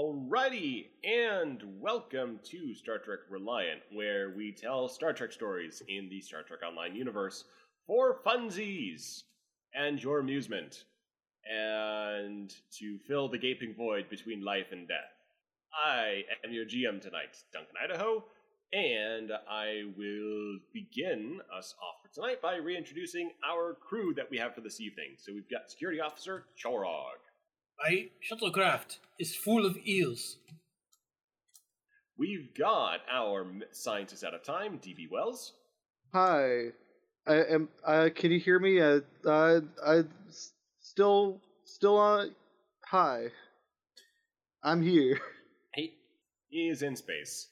Alrighty, and welcome to Star Trek Reliant, where we tell Star Trek stories in the Star Trek Online universe for funsies and your amusement, and to fill the gaping void between life and death. I am your GM tonight, Duncan Idaho, and I will begin us off for tonight by reintroducing our crew that we have for this evening. So we've got Security Officer Chorog. My shuttlecraft is full of eels. We've got our scientist out of time, D.B. Wells. Hi. Can you hear me? I'm still on. Hi. I'm here. He is in space.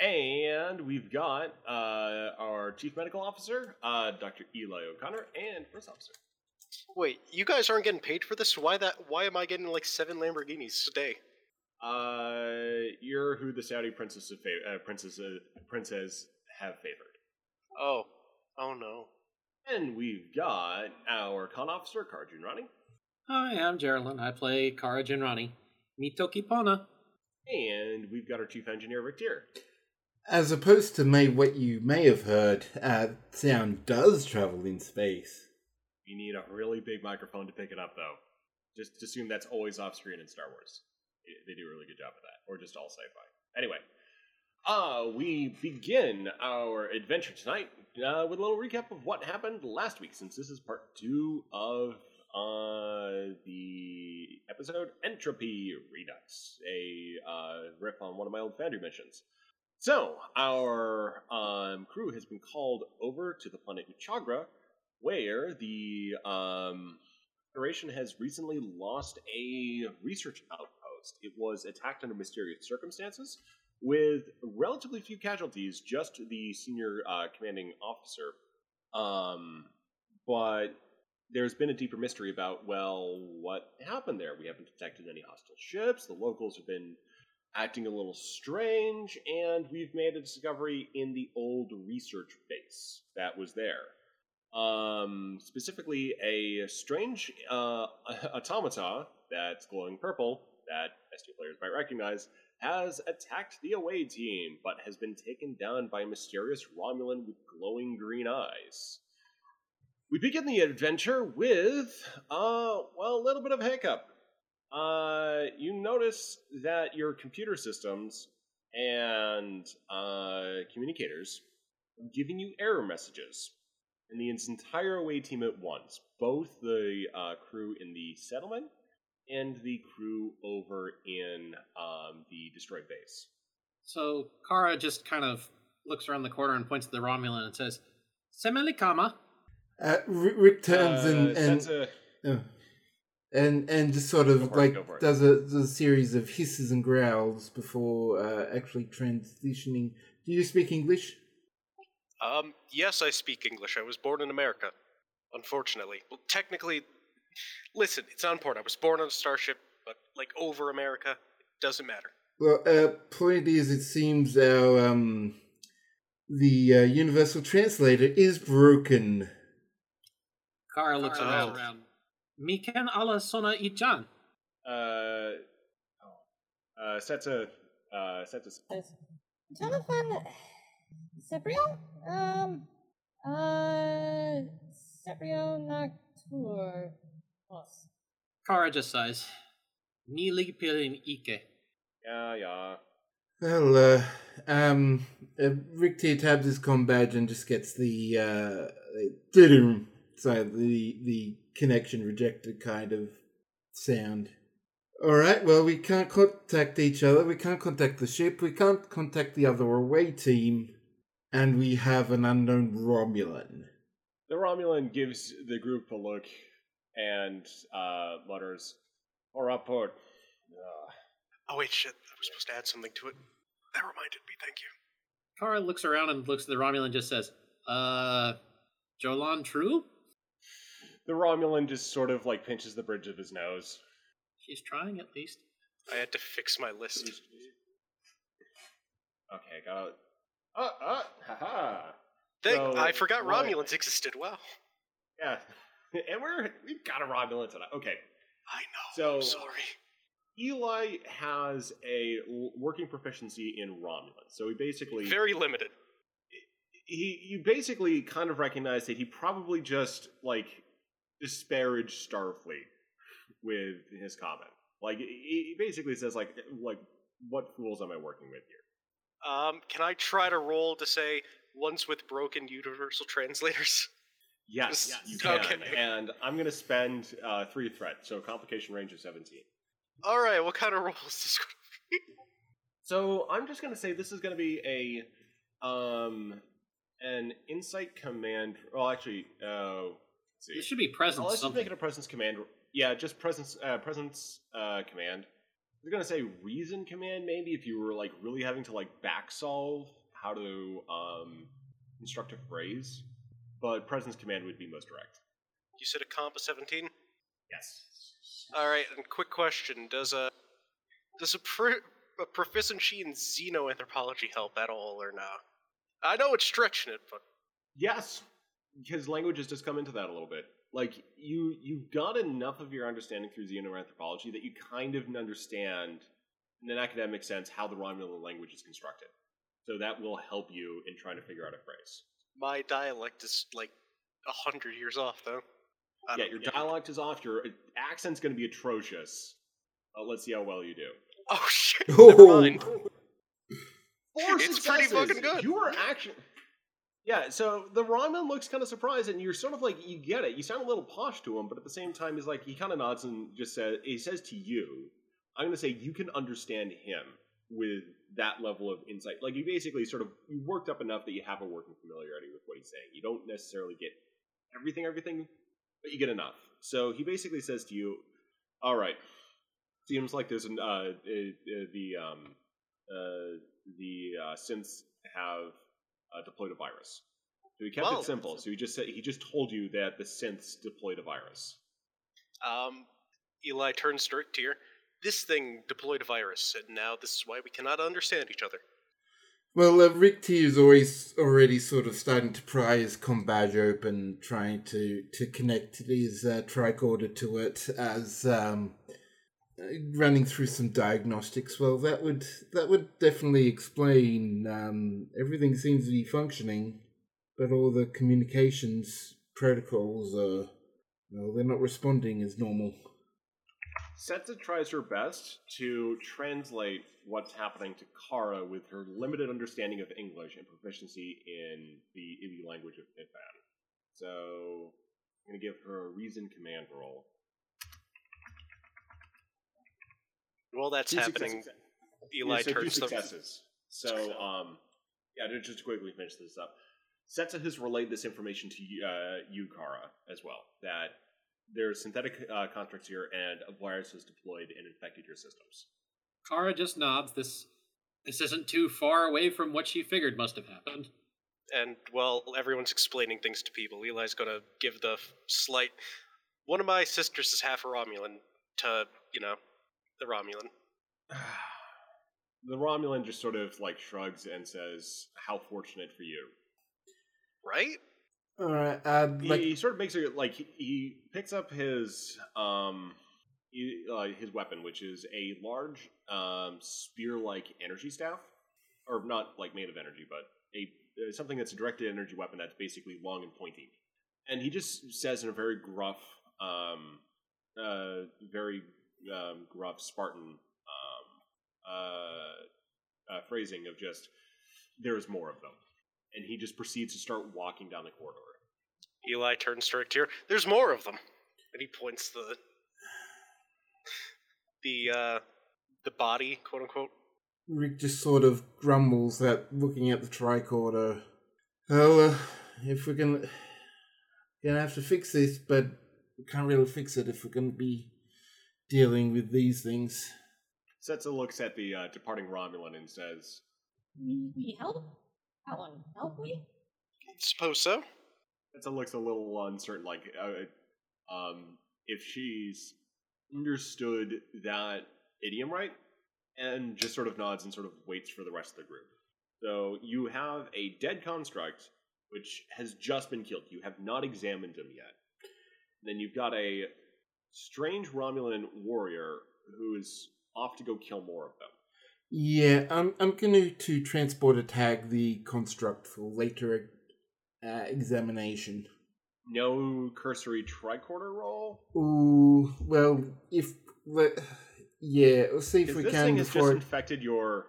And we've got our chief medical officer, Dr. Eli O'Connor, and first officer. Wait, you guys aren't getting paid for this? Why am I getting like 7 Lamborghinis today? You're who the Saudi princess have favored. Oh no. And we've got our con officer, Kara Jinrani. Hi, I'm Gerilyn. I play Kara Jinrani. Me Toki Pona. And we've got our chief engineer, Rick Tier. As opposed to what you may have heard, sound does travel in space. You need a really big microphone to pick it up, though. Just assume that's always off-screen in Star Wars. They do a really good job of that. Or just all sci-fi. Anyway, we begin our adventure tonight with a little recap of what happened last week, since this is part 2 of the episode Entropy Redux, a riff on one of my old Foundry missions. So, our crew has been called over to the planet Uchagra, where the Federation has recently lost a research outpost. It was attacked under mysterious circumstances with relatively few casualties, just the senior commanding officer. But there's been a deeper mystery about, what happened there. We haven't detected any hostile ships, the locals have been acting a little strange, and we've made a discovery in the old research base that was there. Specifically a strange automata that's glowing purple that S2 players might recognize has attacked the away team, but has been taken down by a mysterious Romulan with glowing green eyes. We begin the adventure with a little bit of hiccup. You notice that your computer systems and communicators are giving you error messages. And the entire away team at once, both the crew in the settlement and the crew over in the destroyed base. So Kara just kind of looks around the corner and points at the Romulan and says, "Semelikama." Rick turns and just sort of does a series of hisses and growls before actually transitioning. Do you speak English? Yes, I speak English. I was born in America, unfortunately. Well, technically, listen, it's not important. I was born on a starship, but, over America, it doesn't matter. Well, point is, it seems our, the universal translator is broken. Kara looks around. Miken ala sona ichan. Setsa, Telephone... Sebrio Noctur. Kara just sighs. Nili Pilin Ike. Yeah. Well, Rick Tier tabs his comm badge and just gets the, the connection rejected kind of sound. Alright, well, we can't contact each other, we can't contact the ship, we can't contact the other away team. And we have an unknown Romulan. The Romulan gives the group a look and mutters, "Au rapport." Oh, wait, shit. I was supposed to add something to it. That reminded me, thank you. Kara looks around and looks at the Romulan and just says, Jolan True? The Romulan just sort of, pinches the bridge of his nose. She's trying, at least. I had to fix my list. Okay, I got it. I forgot Romulans existed. Wow. Yeah. And we've got a Romulan tonight. Okay. I know. So, I'm sorry. Eli has a working proficiency in Romulan, so he basically... Very limited. You basically kind of recognize that he probably just, like, disparaged Starfleet with his comment. Like, he basically says, like what fools am I working with here? Can I try to roll to say, once with broken universal translators? Yes, you can. Okay. And I'm going to spend 3 threat, so complication range of 17. All right, what kind of roll is this going to be? So I'm just going to say this is going to be a an insight command. Well, actually, let's see. This should be presence. Let's just make it a presence command. Yeah, just presence command. We're going to say reason command maybe if you were like really having to like back solve how to construct a phrase, but presence command would be most direct. You said a comp of 17? Yes. All right, and quick question: does a proficiency in xenoanthropology help at all, or no? I know it's stretching it, but yes, because languages just come into that a little bit. Like you've got enough of your understanding through xenoanthropology that you kind of understand, in an academic sense, how the Romulan language is constructed. So that will help you in trying to figure out a phrase. My dialect is like 100 years off, though. Yeah, your dialect is off. Your accent's going to be atrocious. Let's see how well you do. Oh, shit. Never mind. 4 successes. It's pretty fucking good. You are actually... Yeah, so the Romulan looks kind of surprised, and you're sort of like, you get it. You sound a little posh to him, but at the same time, he's like, he kind of nods and just says, he says to you, I'm going to say you can understand him with that level of insight. Like, you basically sort of, you worked up enough that you have a working familiarity with what he's saying. You don't necessarily get everything, but you get enough. So he basically says to you, all right, seems like there's the synths have deployed a virus. So he kept it simple. So he just told you that the synths deployed a virus. Eli turns to Rick Tier. This thing deployed a virus, and now this is why we cannot understand each other. Well, Rick T is already sort of starting to pry his combadge open, trying to connect his tricorder to it as running through some diagnostics. Well, that would definitely explain everything seems to be functioning, but all the communications protocols are they're not responding as normal. Setsa tries her best to translate what's happening to Kara with her limited understanding of English and proficiency in the Ibi language of Itvan. So, I'm going to give her a reason command roll. While that's happening, Eli turns them. So, just quickly finish this up. Setsa has relayed this information to you, Kara, as well, that there are synthetic contracts here, and a virus was deployed and infected your systems. Kara just nods. This isn't too far away from what she figured must have happened. And while everyone's explaining things to people, Eli's going to give the slight, one of my sisters is half a Romulan, to, the Romulan. The Romulan just sort of, shrugs and says, how fortunate for you. Right? Alright, he sort of makes it, he picks up his weapon, which is a large, spear-like energy staff. Or not, made of energy, but something that's a directed energy weapon that's basically long and pointy. And he just says in a very gruff, Spartan, phrasing of just, there's more of them. And he just proceeds to start walking down the corridor. Eli turns to Rick Tier. There's more of them. And he points the body, quote unquote. Rick just sort of grumbles that looking at the tricorder. Well, if we're gonna have to fix this, but we can't really fix it if we're gonna be dealing with these things. Setsa looks at the departing Romulan and says, "We help." That one, help me? I suppose so. That looks a little uncertain. If she's understood that idiom right, and just sort of nods and sort of waits for the rest of the group. So you have a dead construct which has just been killed. You have not examined him yet. Then you've got a strange Romulan warrior who is off to go kill more of them. Yeah, I'm going to transport attack the construct for later examination. No cursory tricorder roll? Ooh, well, if... yeah, let's see if we can... This thing has just infected your...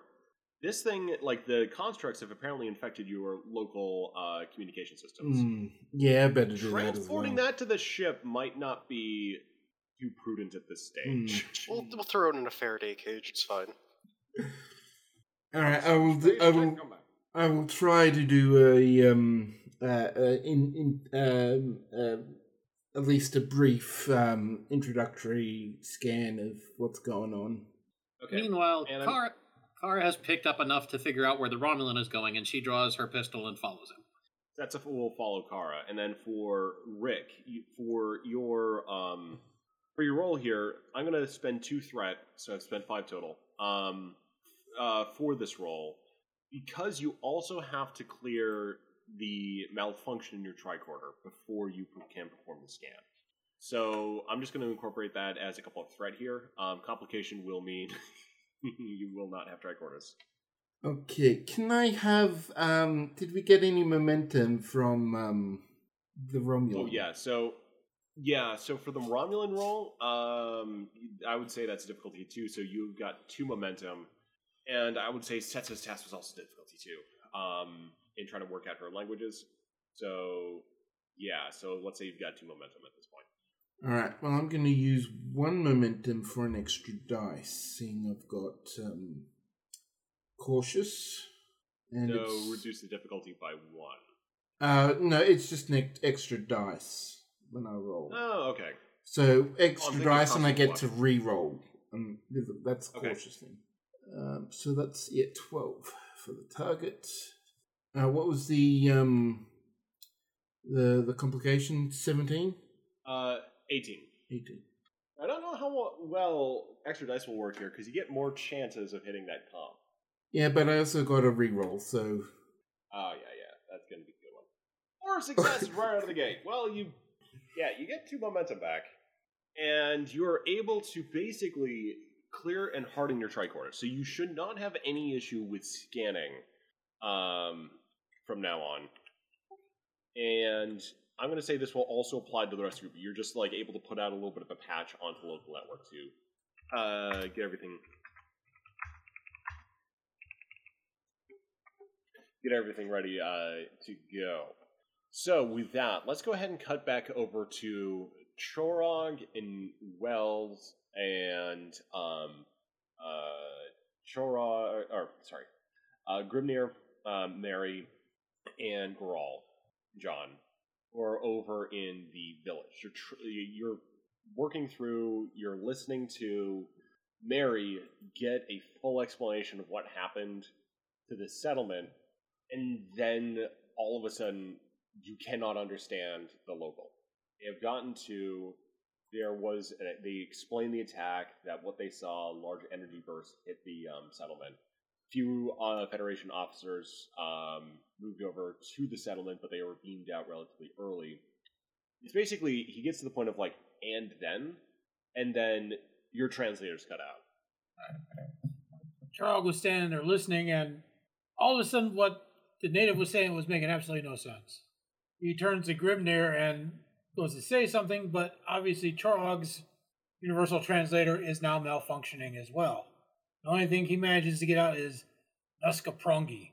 This thing, like, the constructs have apparently infected your local communication systems. Yeah, I better do that as well. Transporting that to the ship might not be too prudent at this stage. We'll throw it in a Faraday cage, it's fine. Alright, I will try to do a, at least a brief introductory scan of what's going on. Okay. Meanwhile, Kara has picked up enough to figure out where the Romulan is going, and she draws her pistol and follows him. That's we'll follow Kara. And then for Rick, for your role here, I'm going to spend 2 threat, so I've spent 5 total. For this role, because you also have to clear the malfunction in your tricorder before you can perform the scan. So I'm just going to incorporate that as a couple of threat here. Complication will mean you will not have tricorders. Okay, can I have, did we get any momentum from the Romulan? Oh so for the Romulan roll, I would say that's difficulty 2, so you've got 2 momentum. And I would say Setsa's task was also difficulty 2, in trying to work out her languages. So, so let's say you've got 2 momentum at this point. Alright, well I'm going to use 1 momentum for an extra dice, seeing I've got cautious. And so reduce the difficulty by 1. No, it's just an extra dice when I roll. Oh, okay. So extra dice and I get to re-roll. That's a cautious thing. So that's 12 for the target. What was the complication? 17? 18. I don't know how well extra dice will work here because you get more chances of hitting that comp. Yeah, but I also got a re-roll, so. Oh yeah, that's gonna be a good one. Or success right out of the gate. Well, you get 2 momentum back, and you're able to basically clear and harden your tricorder. So you should not have any issue with scanning from now on. And I'm going to say this will also apply to the rest of you. You're just like able to put out a little bit of a patch onto the local network to get everything ready to go. So with that, let's go ahead and cut back over to Chorog and Wells and Grimnir, Mary, and Grawl, John, who are over in the village. You're working through. You're listening to Mary get a full explanation of what happened to the settlement, and then all of a sudden you cannot understand the local. They have gotten to. They explained the attack, that what they saw, a large energy burst hit the settlement. A few Federation officers moved over to the settlement, but they were beamed out relatively early. It's basically, he gets to the point of like, and then your translator's cut out. Charles was standing there listening, and all of a sudden what the native was saying was making absolutely no sense. He turns to Grimnir and goes to say something, but obviously Chorog's universal translator is now malfunctioning as well. The only thing he manages to get out is Nuskaprongi.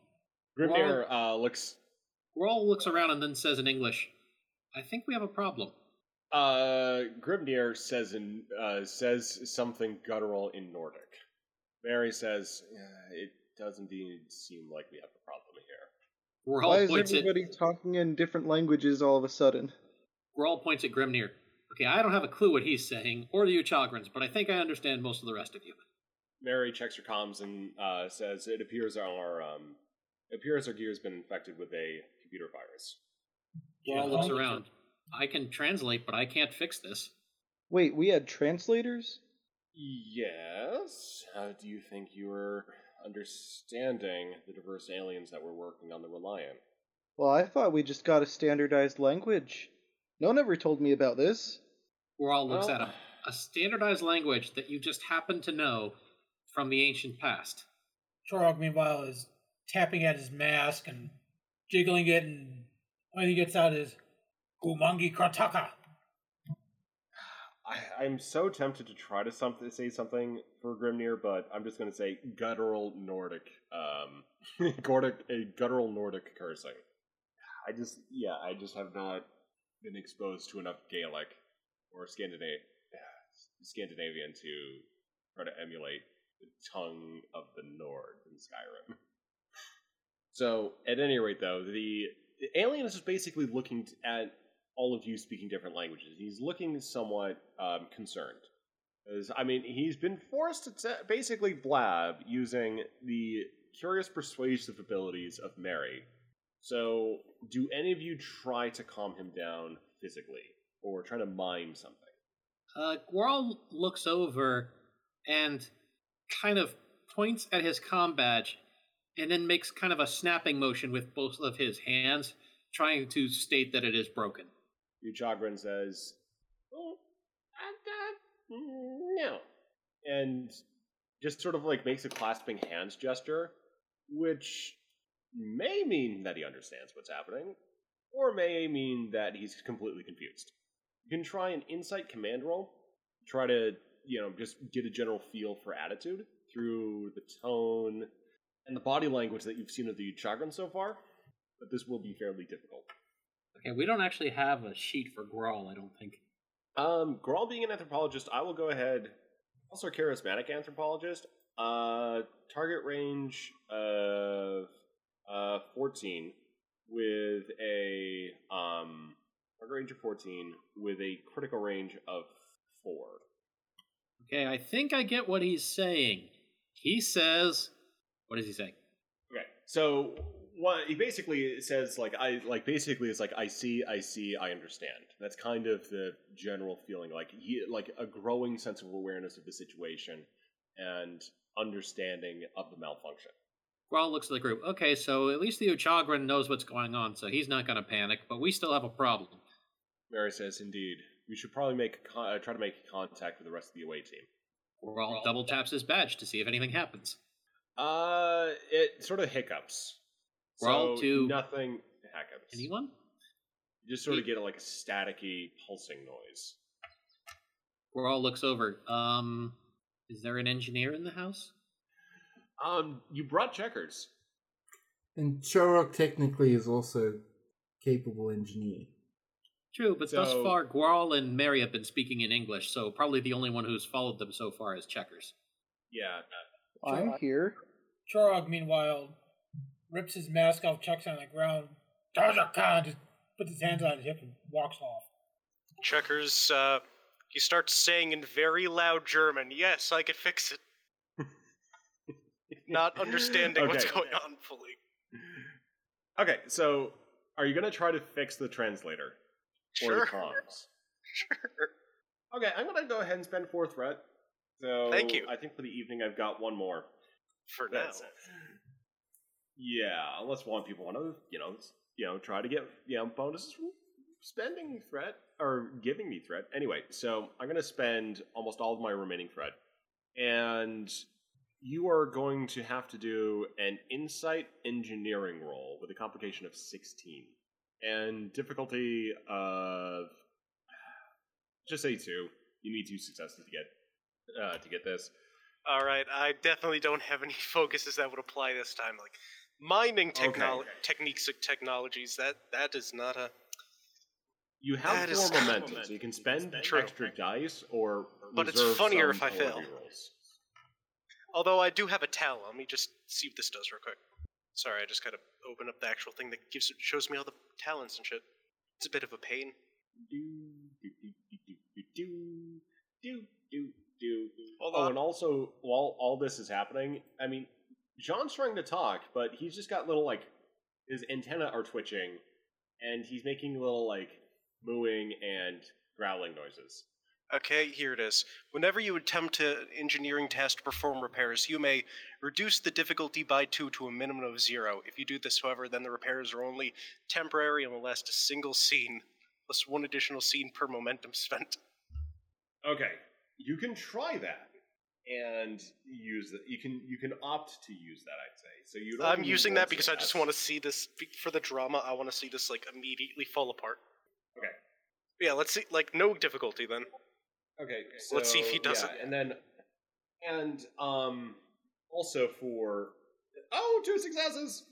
Grimnir looks around and then says in English, "I think we have a problem." Grimnir says something guttural in Nordic. Mary says, "It does indeed seem like we have a problem here." Why is everybody talking in different languages all of a sudden? Grawl points at Grimnir. Okay, I don't have a clue what he's saying, or the Uchagrans, but I think I understand most of the rest of you. Mary checks her comms and says, "It appears our gear's been infected with a computer virus." Grawl looks around. I can translate, but I can't fix this. Wait, we had translators? Yes. How do you think you were understanding the diverse aliens that were working on the Reliant? Well, I thought we just got a standardized language. No one ever told me about this. Grawl looks at him. A standardized language that you just happen to know from the ancient past. Chorog, meanwhile, is tapping at his mask and jiggling it, and all he gets out is Gumangi Krataka. I'm so tempted to try to say something for Grimnir, but I'm just going to say guttural Nordic, guttural Nordic cursing. I just have not been exposed to enough Gaelic or Scandinavian to try to emulate the tongue of the Nord in Skyrim. So, at any rate, though, the alien is just basically looking at all of you speaking different languages. He's looking somewhat concerned. He's been forced to basically blab using the curious persuasive abilities of Mary. So, do any of you try to calm him down physically, or try to mime something? Grawl looks over and kind of points at his comm badge, and then makes kind of a snapping motion with both of his hands, trying to state that it is broken. Uchagra says, no. And just sort of makes a clasping hands gesture, which may mean that he understands what's happening, or may mean that he's completely confused. You can try an insight command roll, try to, just get a general feel for attitude through the tone and the body language that you've seen of the Uchagra so far, but this will be fairly difficult. Okay, we don't actually have a sheet for Grawl, I don't think. Grawl being an anthropologist, I will go ahead. Also, charismatic anthropologist. Target range of 14 with a target range of 14 with a critical range of 4. Okay, I think I get what he's saying. He says, what does he say? Okay, so what he basically says, I understand. That's kind of the general feeling, a growing sense of awareness of the situation and understanding of the malfunction. Grawl looks at the group. Okay, so at least the Uchagra knows what's going on, so he's not going to panic, but we still have a problem. Mary says, indeed. We should probably try to make contact with the rest of the away team. Grawl double taps his badge to see if anything happens. It sort of hiccups. So nothing happens. Anyone? You just sort of get a staticky pulsing noise. Grawl looks over. Is there an engineer in the house? You brought Checkers. And Chorog technically is also a capable engineer. True, but thus far Grawl and Mary have been speaking in English, so probably the only one who's followed them so far is Checkers. Yeah. I'm here. Chorog, meanwhile, rips his mask off, checks on the ground. Tarja Khan just puts his hands on his hip and walks off. Checkers, he starts saying in very loud German, yes, I can fix it. Not understanding what's going on fully. Okay, so are you going to try to fix the translator? Sure. Or the comms? Sure. Okay, I'm going to go ahead and spend 4 threat. So thank you. I think for the evening I've got one more. For now. Yeah, unless one people want to, try to get, bonuses from spending threat, or giving me threat. Anyway, so I'm going to spend almost all of my remaining threat. And you are going to have to do an insight engineering roll with a complication of 16. And difficulty of, just say 2. You need 2 successes to get this. All right, I definitely don't have any focuses that would apply this time. Mining techniques and technologies, that is not a... You have 4 momentum, so you can spend extra dice or but it's funnier if I fail. Although I do have a towel. Let me just see what this does real quick. Sorry, I just gotta open up the actual thing that shows me all the talents and shit. It's a bit of a pain. Hold on. And also, while all this is happening, John's trying to talk, but he's just got little, his antennae are twitching, and he's making little, mooing and growling noises. Okay, here it is. Whenever you attempt an engineering task to perform repairs, you may reduce the difficulty by 2 to a minimum of 0. If you do this, however, then the repairs are only temporary and will last a single scene, plus 1 additional scene per momentum spent. Okay, you can try that. and use it. You can opt to use that, I'd say. So you. I'm using that because I just want to see this for the drama. I want to see this like immediately fall apart. Okay. Yeah, let's see. Like no difficulty then. Okay. So, let's see if he does it. And then, also for 2 successes.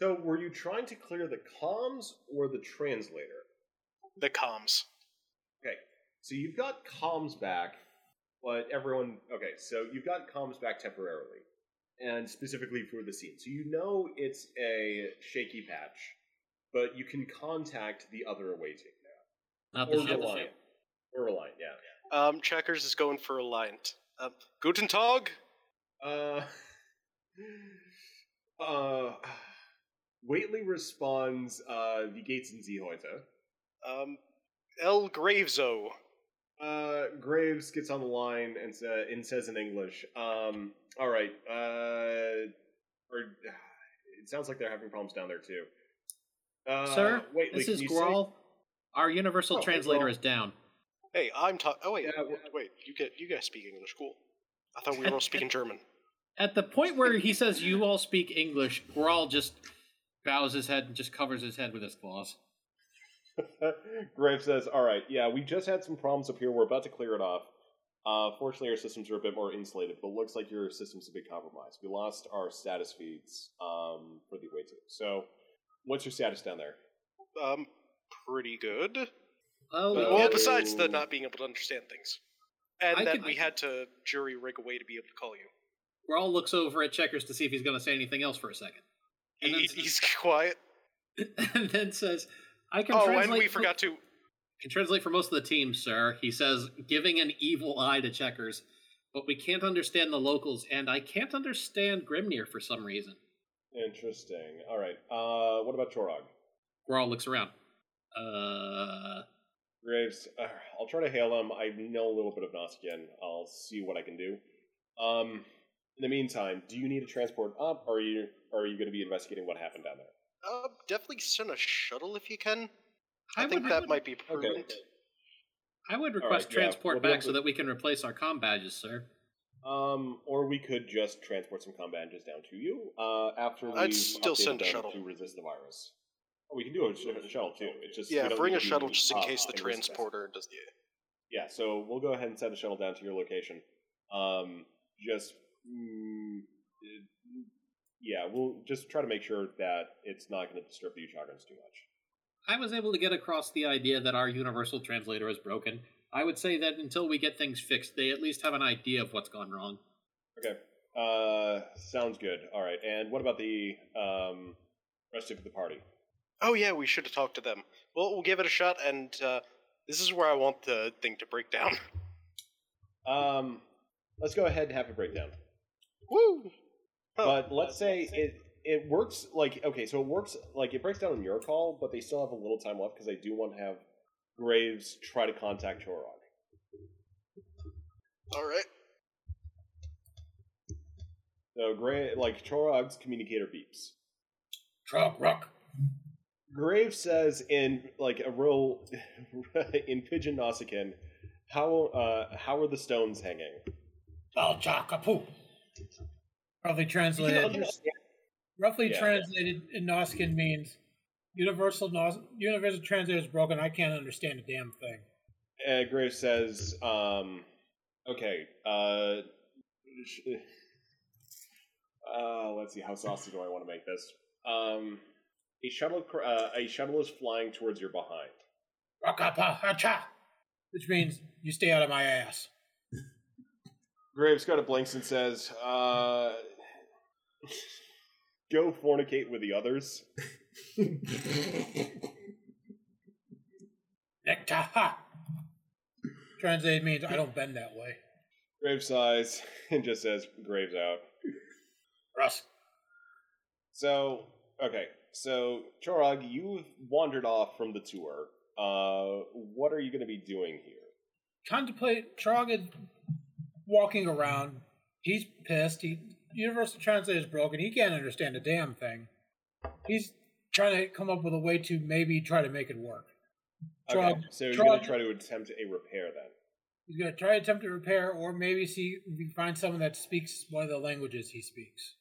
So were you trying to clear the comms or the translator? The comms. Okay. So you've got comms back. But everyone, okay, so you've got comms back temporarily, and specifically for the scene. So you know it's a shaky patch, but you can contact the other away team now. Not the ship. Or Reliant, yeah. Checkers is going for Reliant. Guten Tag? Waitley responds, "Wie geht's in Sie heute?" El Graveso. Graves gets on the line and says in English, all right, it sounds like they're having problems down there too. Sir, this is Grawl. Our universal translator is down. Hey, I'm talking, wait, you guys speak English, cool. I thought we were all speaking German. At the point where he says you all speak English, Grawl just bows his head and just covers his head with his claws. Graves says, all right, yeah, we just had some problems up here. We're about to clear it off. Fortunately, our systems are a bit more insulated, but looks like your system's a bit compromised. We lost our status feeds for the away team. So, what's your status down there? Pretty good. Well, besides the not being able to understand things. And that we had to jury rig away to be able to call you. Raul looks over at Checkers to see if he's going to say anything else for a second. And he's quiet. And then says... I can translate for most of the team, sir. He says, giving an evil eye to Checkers, but we can't understand the locals, and I can't understand Grimnir for some reason. Interesting. All right. What about Chorog? Grawl looks around. Graves, I'll try to hail him. I know a little bit of Noskian. I'll see what I can do. In the meantime, do you need to transport up, or are you going to be investigating what happened down there? Definitely send a shuttle if you can. I think that might be prudent. Okay. I would request transport back so that we can replace our comm badges, sir. Or we could just transport some comm badges down to you. After we still send a shuttle to resist the virus. Oh, we can do a shuttle too. It's just bring a shuttle just in case the transporter does the. Yeah, so we'll go ahead and send a shuttle down to your location. Yeah, we'll just try to make sure that it's not going to disturb the Uchagrans too much. I was able to get across the idea that our universal translator is broken. I would say that until we get things fixed, they at least have an idea of what's gone wrong. Okay. Sounds good. All right. And what about the rest of the party? Oh, yeah, we should have talked to them. Well, we'll give it a shot, and this is where I want the thing to break down. Let's go ahead and have a breakdown. Woo! But let's say it works, like, okay, so it works, like, it breaks down on your call, but they still have a little time left, because they do want to have Graves try to contact Chorog. All right. So, Chorog's communicator beeps. Chorog. Graves says in, like, a real, in Pidgin Nausicaan, how are the stones hanging? Balchakapoo. Roughly translated in Noskian means universal translator is broken. I can't understand a damn thing. Graves says, okay, let's see, how saucy do I want to make this? A shuttle is flying towards your behind. Which means you stay out of my ass. Graves kind of blinks and says, go fornicate with the others. Nektaha. Translated means I don't bend that way. Graves sighs and just says, Graves out. Russ. So, okay. So, Chorog, you've wandered off from the tour. What are you going to be doing here? Contemplate Chorog and walking around. He's pissed. Universal Translator is broken. He can't understand a damn thing. He's trying to come up with a way to maybe try to make it work. Okay, so you're going to try to attempt a repair then. He's going to try to attempt to repair, or maybe see if we can find someone that speaks one of the languages he speaks.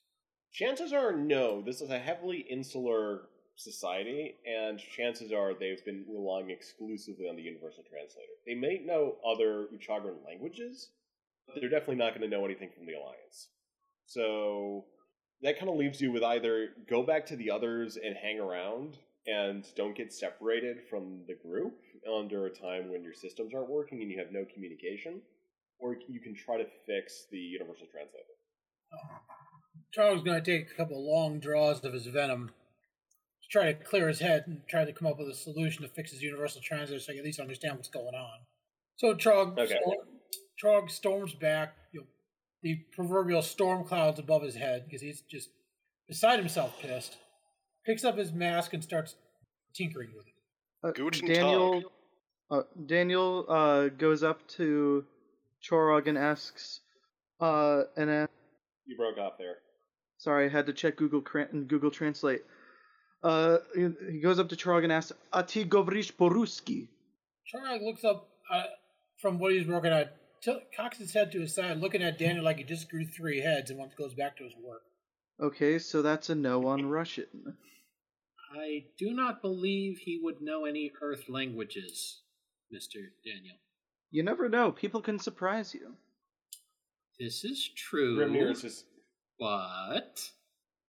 Chances are no. This is a heavily insular society, and chances are they've been relying exclusively on the universal translator. They may know other Uchagran languages, but they're definitely not going to know anything from the Alliance. So that kind of leaves you with either go back to the others and hang around and don't get separated from the group under a time when your systems aren't working and you have no communication, or you can try to fix the universal translator. Charles going to take a couple long draws of his venom to try to clear his head and try to come up with a solution to fix his universal translator so I can at least understand what's going on. So Chorog storms back, the proverbial storm clouds above his head, because he's just beside himself pissed, picks up his mask and starts tinkering with it. Daniel goes up to Chorog and asks... You broke up there. Sorry, I had to check Google Translate. He goes up to Chorog and asks, "A ty govorish po-ruski?" Chorog looks up from what he's working on, cocks his head to his side, looking at Daniel like he just grew three heads and once goes back to his work. Okay, so that's a no on Russian. I do not believe he would know any Earth languages, Mr. Daniel. You never know. People can surprise you. This is true. But...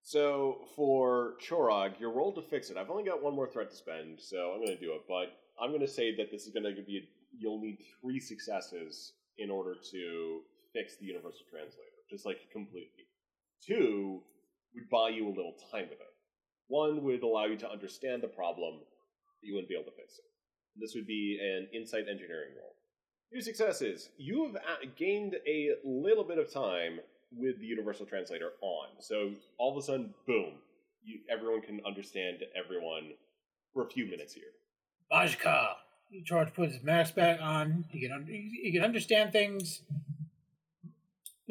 So, for Chorog, your roll to fix it. I've only got one more threat to spend, so I'm going to do it. But I'm going to say that this is going to be... You'll need 3 successes in order to fix the universal translator. Just, completely. 2 would buy you a little time with it. 1 would allow you to understand the problem, but you wouldn't be able to fix it. This would be an insight engineering role. 2 successes. You have gained a little bit of time with the universal translator on. So all of a sudden, boom, everyone can understand everyone for a few minutes here. Bajka! George puts his mask back on. He can understand things.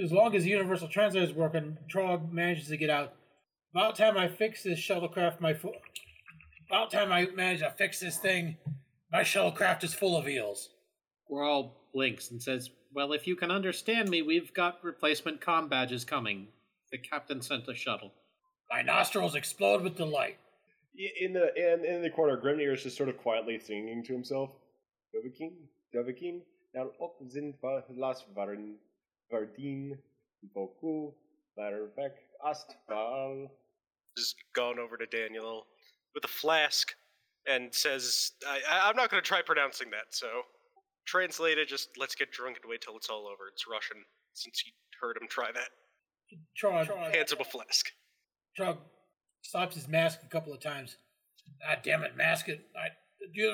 As long as the universal translator is working, Trog manages to get out. About time I manage to fix this thing, my shuttlecraft is full of eels. Grawl blinks and says, "Well, if you can understand me, we've got replacement comm badges coming. The captain sent a shuttle." My nostrils explode with delight. In the corner, Grimnir is just sort of quietly singing to himself. Dovakin, now up sind las Varden. Vardin, Boku, Latterbeck, Astval. Just gone over to Daniel with a flask and says, I'm not going to try pronouncing that, so translate it, just let's get drunk and wait till it's all over. It's Russian, since you heard him try that. Chorog hands him a flask. Chorog slaps his mask a couple of times. Ah, damn it, mask it.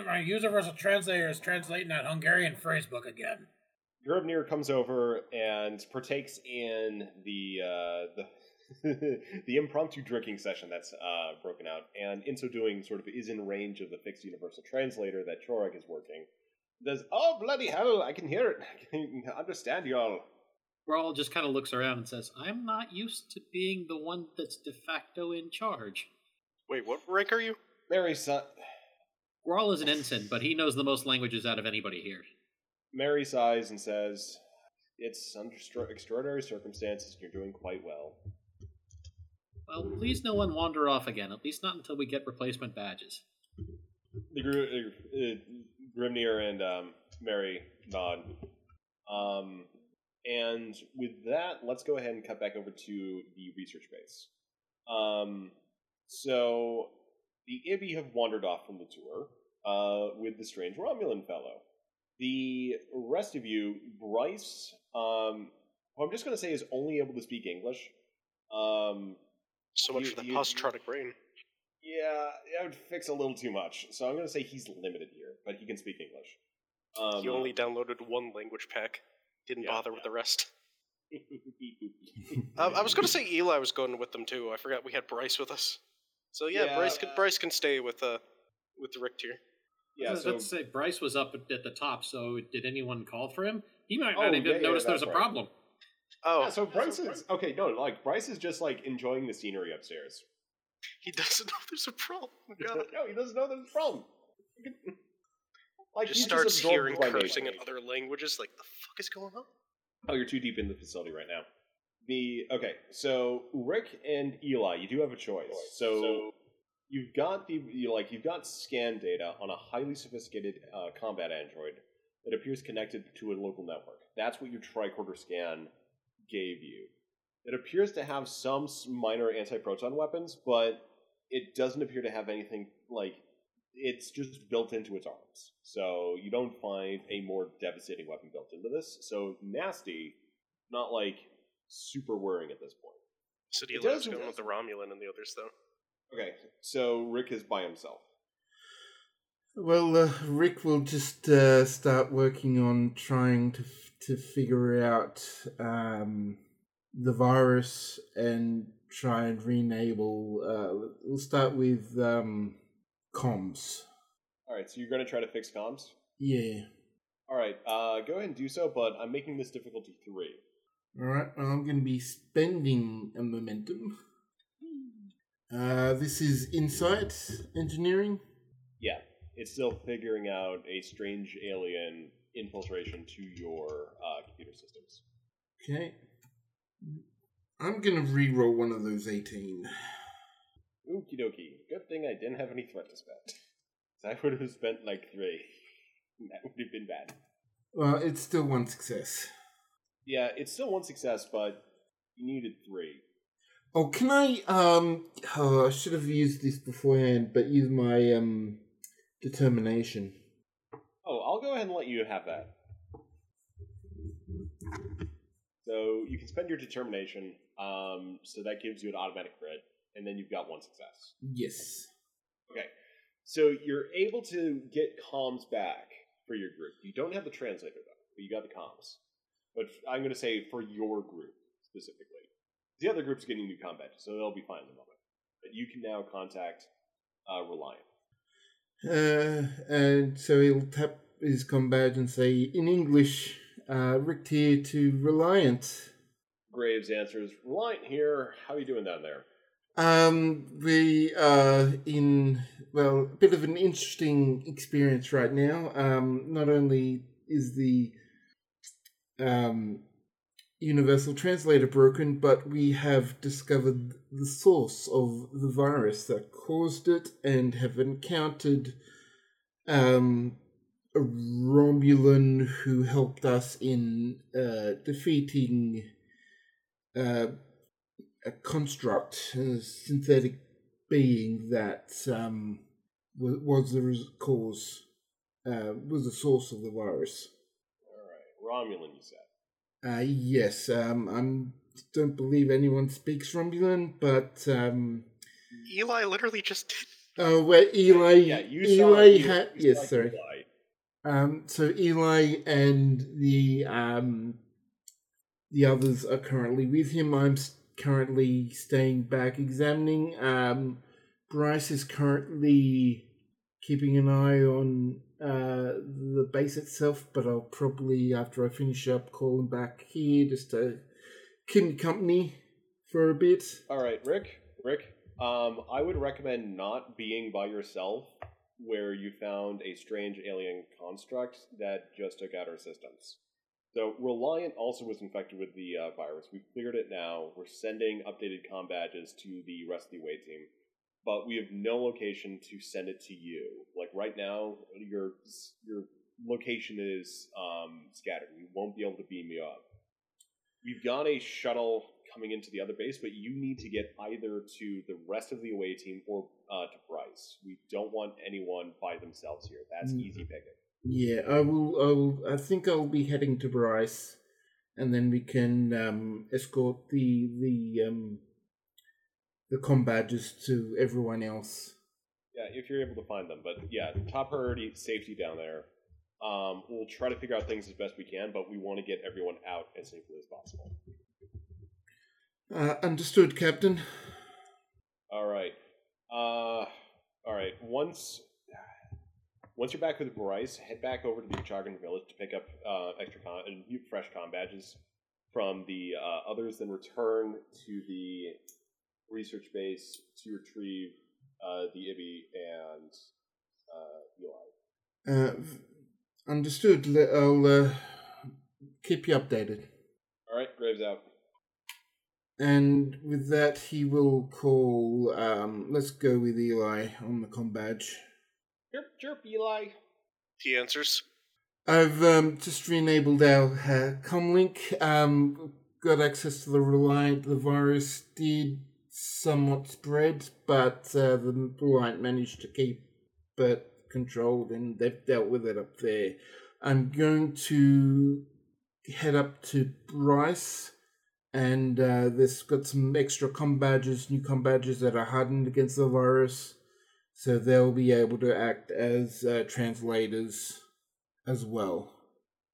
My universal translator is translating that Hungarian phrase book again. Grimnir comes over and partakes in the the impromptu drinking session that's broken out, and in so doing sort of is in range of the fixed universal translator that Chorog is working. There's, oh, bloody hell, I can hear it. I can understand y'all. Grawl just kind of looks around and says, I'm not used to being the one that's de facto in charge. Wait, what rank are you? Mary's son. Grawl is an ensign, but he knows the most languages out of anybody here. Mary sighs and says, it's under extraordinary circumstances and you're doing quite well. Well, please no one wander off again, at least not until we get replacement badges. Grimnir and Mary nod. And with that, let's go ahead and cut back over to the research base. So the Ibi have wandered off from the tour with the strange Romulan fellow. The rest of you, Bryce, who I'm just going to say is only able to speak English. So much for the post-traumatic brain. Yeah, that would fix a little too much. So I'm going to say he's limited here, but he can speak English. He only downloaded one language pack. Didn't bother with the rest. I was going to say Eli was going with them, too. I forgot we had Bryce with us. So, yeah. Bryce can stay with the Rick Tier. Yeah, I was about to say, Bryce was up at the top, so did anyone call for him? He might not even notice there's a problem. Oh, yeah, so Bryce is... Okay, no, Bryce is just, enjoying the scenery upstairs. He doesn't know there's a problem. No, he doesn't know there's a problem. Like, just starts hearing cursing in other languages. Like, the fuck is going on? Oh, you're too deep in the facility right now. Okay, so Rick and Eli, you do have a choice. So you've got you've got scan data on a highly sophisticated combat android that appears connected to a local network. That's what your tricorder scan gave you. It appears to have some minor anti-proton weapons, but it doesn't appear to have anything like. It's just built into its arms. So you don't find a more devastating weapon built into this. So nasty, not like super worrying at this point. So do you like going with the Romulan and the others, though? Okay, so Rick is by himself. Well, Rick will just start working on trying to figure out the virus and try and re-enable. We'll start with... comms. Alright, so you're going to try to fix comms? Yeah. Alright, go ahead and do so, but I'm making this difficulty 3. Alright, well, I'm going to be spending a momentum. This is Insight Engineering? Yeah, it's still figuring out a strange alien infiltration to your computer systems. Okay. I'm going to re-roll one of those 18. Okie dokie. Good thing I didn't have any threat to spend. I would have spent like 3. That would have been bad. Well, it's still one success. Yeah, it's still one success, but you needed 3. Oh, can I, I should have used this beforehand, but use my, determination. Oh, I'll go ahead and let you have that. So, you can spend your determination, so that gives you an automatic crit. And then you've got one success. Yes. Okay. So you're able to get comms back for your group. You don't have the translator, though, but you got the comms. But I'm going to say for your group, specifically. The other group's getting new combat, so they'll be fine in a moment. But you can now contact Reliant. And so he'll tap his combat and say, in English, Rick Tier to Reliant. Graves answers, Reliant here. How are you doing down there? We are in, well, a bit of an interesting experience right now. Not only is the universal translator broken, but we have discovered the source of the virus that caused it and have encountered a Romulan who helped us in defeating... a construct, a synthetic being that was the cause, was the source of the virus. All right, Romulan, you said. Yes, I don't believe anyone speaks Romulan, but Eli literally just did. Oh, well, Eli. Yeah, you saw. Eli. So Eli and the others are currently with him. I'm currently staying back examining. Bryce is currently keeping an eye on the base itself, but I'll probably, after I finish up, call him back here just to keep me company for a bit. Alright, Rick, I would recommend not being by yourself where you found a strange alien construct that just took out our systems. So, Reliant also was infected with the virus. We've figured it now. We're sending updated comm badges to the rest of the away team. But we have no location to send it to you. Like, right now, your location is scattered. We won't be able to beam you up. We've got a shuttle coming into the other base, but you need to get either to the rest of the away team or to Bryce. We don't want anyone by themselves here. That's easy picking. Yeah, I think I'll be heading to Bryce, and then we can escort the comm badges to everyone else. Yeah, if you're able to find them. But yeah, top priority safety down there. We'll try to figure out things as best we can, but we want to get everyone out as safely as possible. Understood, Captain. All right. Once you're back with Bryce, head back over to the Uchagra village to pick up extra fresh comm badges from the others, then return to the research base to retrieve the Ibby and Eli. Understood. I'll keep you updated. All right, Graves out. And with that, he will call, let's go with Eli on the comm badge. Chirp, chirp, Eli. He answers. I've just re-enabled our comm link, got access to the Reliant. The virus did somewhat spread, but the Reliant managed to keep it controlled, and they've dealt with it up there. I'm going to head up to Bryce. And there's got some extra comm badges, new comm badges that are hardened against the virus. So they'll be able to act as translators as well.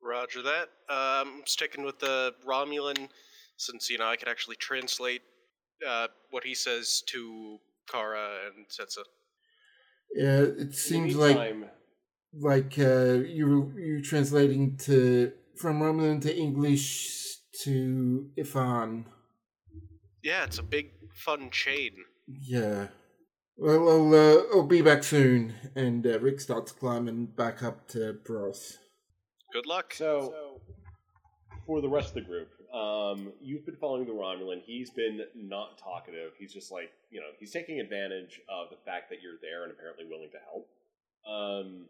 Roger that. Sticking with the Romulan, since, you know, I could actually translate what he says to Kara and Setsa. Yeah, it seems like you translating to from Romulan to English to Ifan. Yeah, it's a big, fun chain. Yeah. Well, I'll be back soon. And Rick starts climbing back up to Bros. Good luck. So, for the rest of the group, you've been following the Romulan. He's been not talkative. He's just like, you know, he's taking advantage of the fact that you're there and apparently willing to help.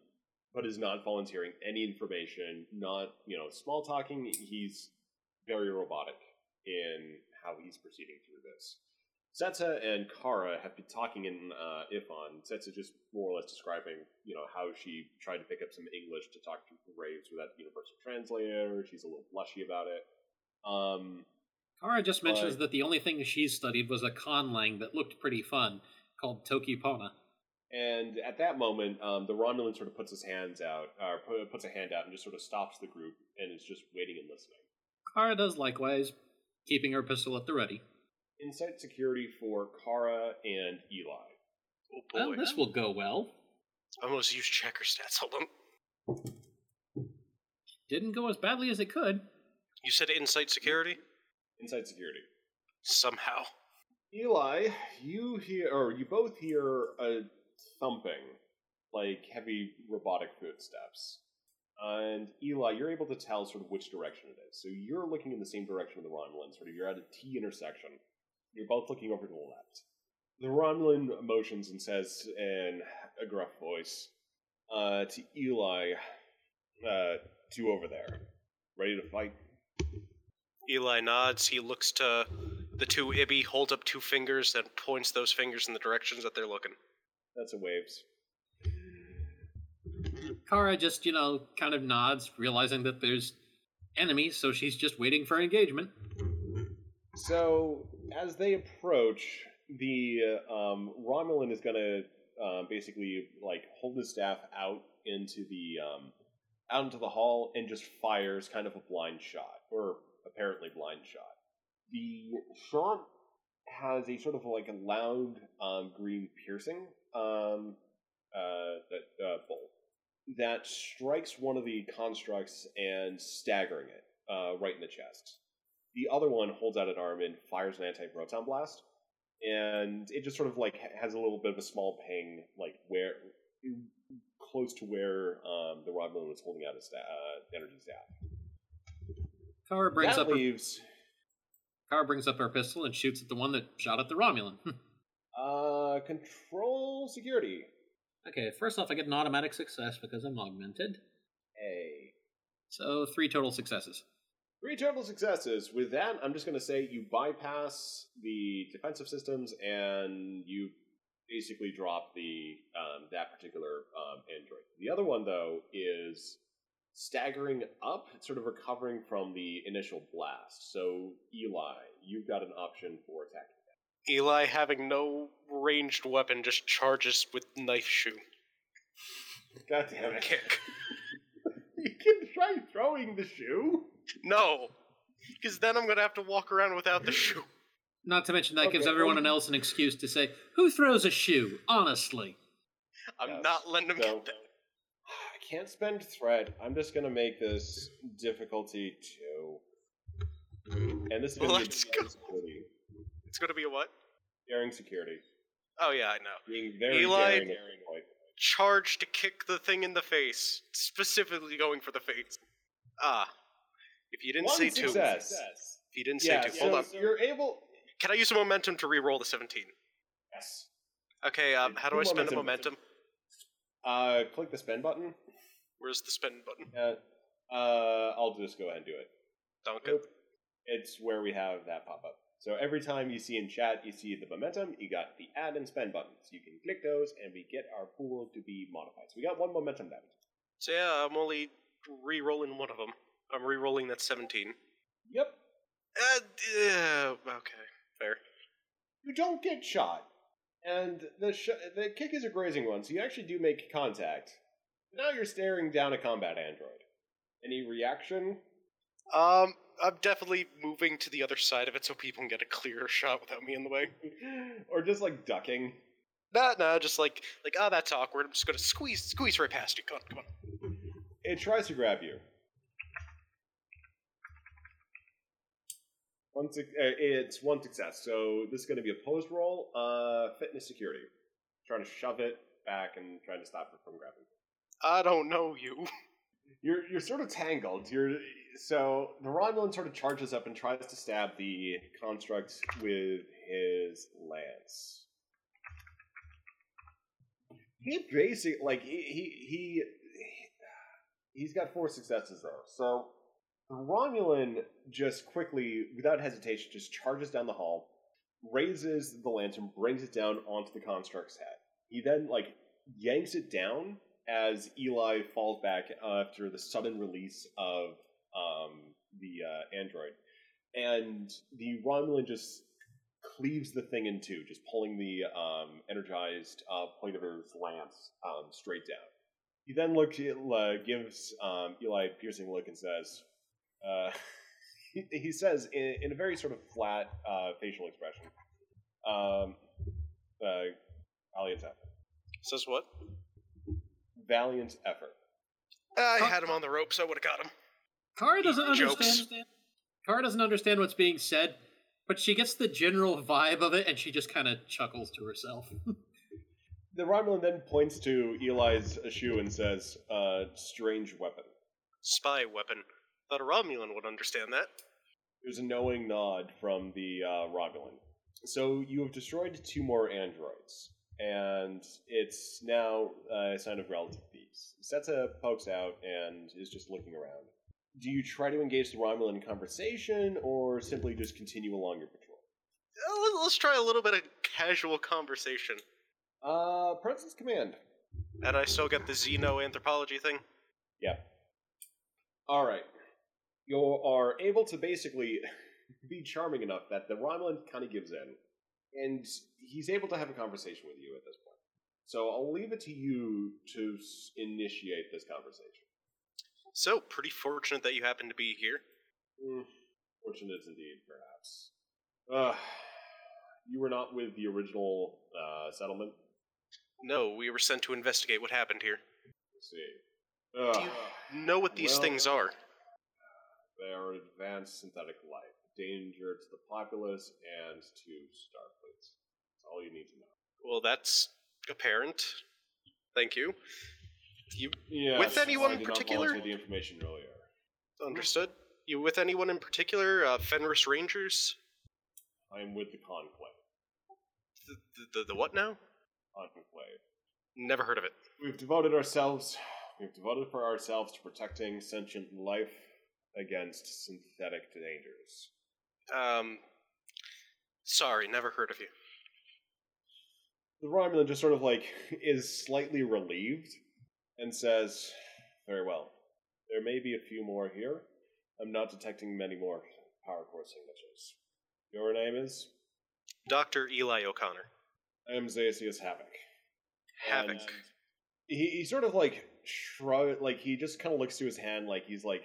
But is not volunteering any information, not, you know, small talking. He's very robotic in how he's proceeding through this. Setsa and Kara have been talking in Ifan. Setsa just more or less describing, you know, how she tried to pick up some English to talk to Graves without the universal translator. She's a little blushy about it. Kara just mentions that the only thing she studied was a conlang that looked pretty fun, called Toki Pona. And at that moment, the Romulan sort of puts a hand out and just sort of stops the group and is just waiting and listening. Kara does likewise, keeping her pistol at the ready. Insight security for Kara and Eli. Oh boy. Well, this will go well. Almost used checker stats, hold on. Didn't go as badly as it could. You said insight security? Insight security. Somehow. Eli, you both hear a thumping, like heavy robotic footsteps. And Eli, you're able to tell sort of which direction it is. So you're looking in the same direction of the Romulan, sort of you're at a T intersection. You're both looking over to the left. The Romulan motions and says in a gruff voice to Eli, two over there, ready to fight. Eli nods. He looks to the two Ibby, holds up two fingers, then points those fingers in the directions that they're looking. That's a waves. Kara just, you know, kind of nods, realizing that there's enemies, so she's just waiting for engagement. So, as they approach, the Romulan is going to basically, like, hold his staff out into the hall and just fires kind of a blind shot, or apparently blind shot. The shot has a sort of, like, a loud green piercing bolt. That strikes one of the constructs and staggering it right in the chest. The other one holds out an arm and fires an anti-proton blast, and it just sort of like has a little bit of a small ping, like where close to where the Romulan was holding out his energy staff. Kara brings up her pistol and shoots at the one that shot at the Romulan. Control security. Okay, first off, I get an automatic success because I'm augmented. Hey. So, three total successes. With that, I'm just going to say you bypass the defensive systems and you basically drop the that particular android. The other one, though, is staggering up, sort of recovering from the initial blast. So, Eli, you've got an option for attacking. Eli, having no ranged weapon, just charges with knife shoe. God damn it. Kick. You can try throwing the shoe? No. Because then I'm going to have to walk around without the shoe. Not to mention that gives everyone else an excuse to say, who throws a shoe? Honestly. I'm not letting them get that. I can't spend threat. I'm just going to make this difficulty 2. And this is going to be difficulty. It's going to be a what? Daring security. Oh, yeah, I know. Being very Eli, daring. charge to kick the thing in the face, specifically going for the face. If you didn't say two. Success. If you didn't say two. Hold on. You're able... Can I use a momentum to re-roll the 17? Yes. Okay, how do I spend the momentum? Click the spend button. Where's the spend button? I'll just go ahead and do it. Duncan. It's where we have that pop-up. So every time you see in chat, you see the momentum, you got the add and spend buttons. You can click those, and we get our pool to be modified. So we got one momentum damage. So yeah, I'm only re-rolling one of them. I'm re-rolling that 17. Yep. Okay, fair. You don't get shot, and the kick is a grazing one, so you actually do make contact. Now you're staring down a combat android. Any reaction? I'm definitely moving to the other side of it so people can get a clearer shot without me in the way. Or just, like, ducking. Nah, just like, oh, that's awkward. I'm just gonna squeeze right past you. Come on. It tries to grab you. It's one success, so this is going to be a post roll. Fitness security. Trying to shove it back and trying to stop it from grabbing you. I don't know you. You're sort of tangled. So the Romulan sort of charges up and tries to stab the construct with his lance. He basically, like, he's got 4 successes there. So the Romulan just quickly, without hesitation, just charges down the hall, raises the lance and brings it down onto the construct's head. He then, like, yanks it down as Eli falls back after the sudden release of the android. And the Romulan just cleaves the thing in two, just pulling the energized point of his lance straight down. He then gives Eli a piercing look and says, he says in a very sort of flat facial expression, valiant effort. Says what? Valiant effort. I had him on the ropes, I would have got him. Kara doesn't understand. Kara doesn't understand what's being said, but she gets the general vibe of it, and she just kind of chuckles to herself. The Romulan then points to Eli's shoe and says, strange weapon. Spy weapon. Thought a Romulan would understand that. There's a knowing nod from the Romulan. So you have destroyed 2 more androids, and it's now a sign of relative peace. Setsa pokes out and is just looking around. Do you try to engage the Romulan in conversation, or simply just continue along your patrol? Let's try a little bit of casual conversation. Princess Command. And I still get the xenoanthropology thing? Yeah. Alright. You are able to basically be charming enough that the Romulan kind of gives in. And he's able to have a conversation with you at this point. So I'll leave it to you to initiate this conversation. So, pretty fortunate that you happen to be here. Fortunate indeed, perhaps. You were not with the original settlement? No, we were sent to investigate what happened here. Let's see. Do you know what these things are? They are advanced synthetic life. Danger to the populace and to Starfleet. That's all you need to know. Well, that's apparent. Thank you. Yes, with anyone in particular? I did not volunteer the information earlier. Understood. You with anyone in particular? Fenris Rangers? I am with the Conclave. The what now? Conclave. Never heard of it. We've devoted ourselves to protecting sentient life against synthetic dangers. Sorry, never heard of you. The Romulan just sort of like is slightly relieved and says, very well. There may be a few more here. I'm not detecting many more power core signatures. Your name is? Dr. Eli O'Connor. I am Zasius Havoc. Havoc. He sort of like shrugs, like he just kind of looks to his hand like he's like,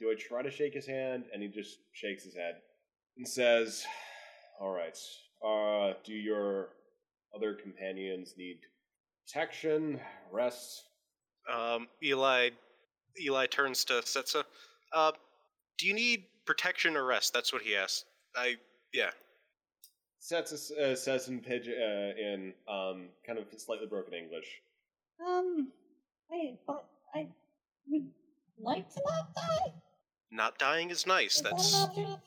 do I try to shake his hand? And he just shakes his head and says, all right, do your other companions need protection, rest? Eli turns to Setsa. Do you need protection or rest? That's what he asked. Setsa says in kind of slightly broken English, I would like to not die. Not dying is nice. That's that an option?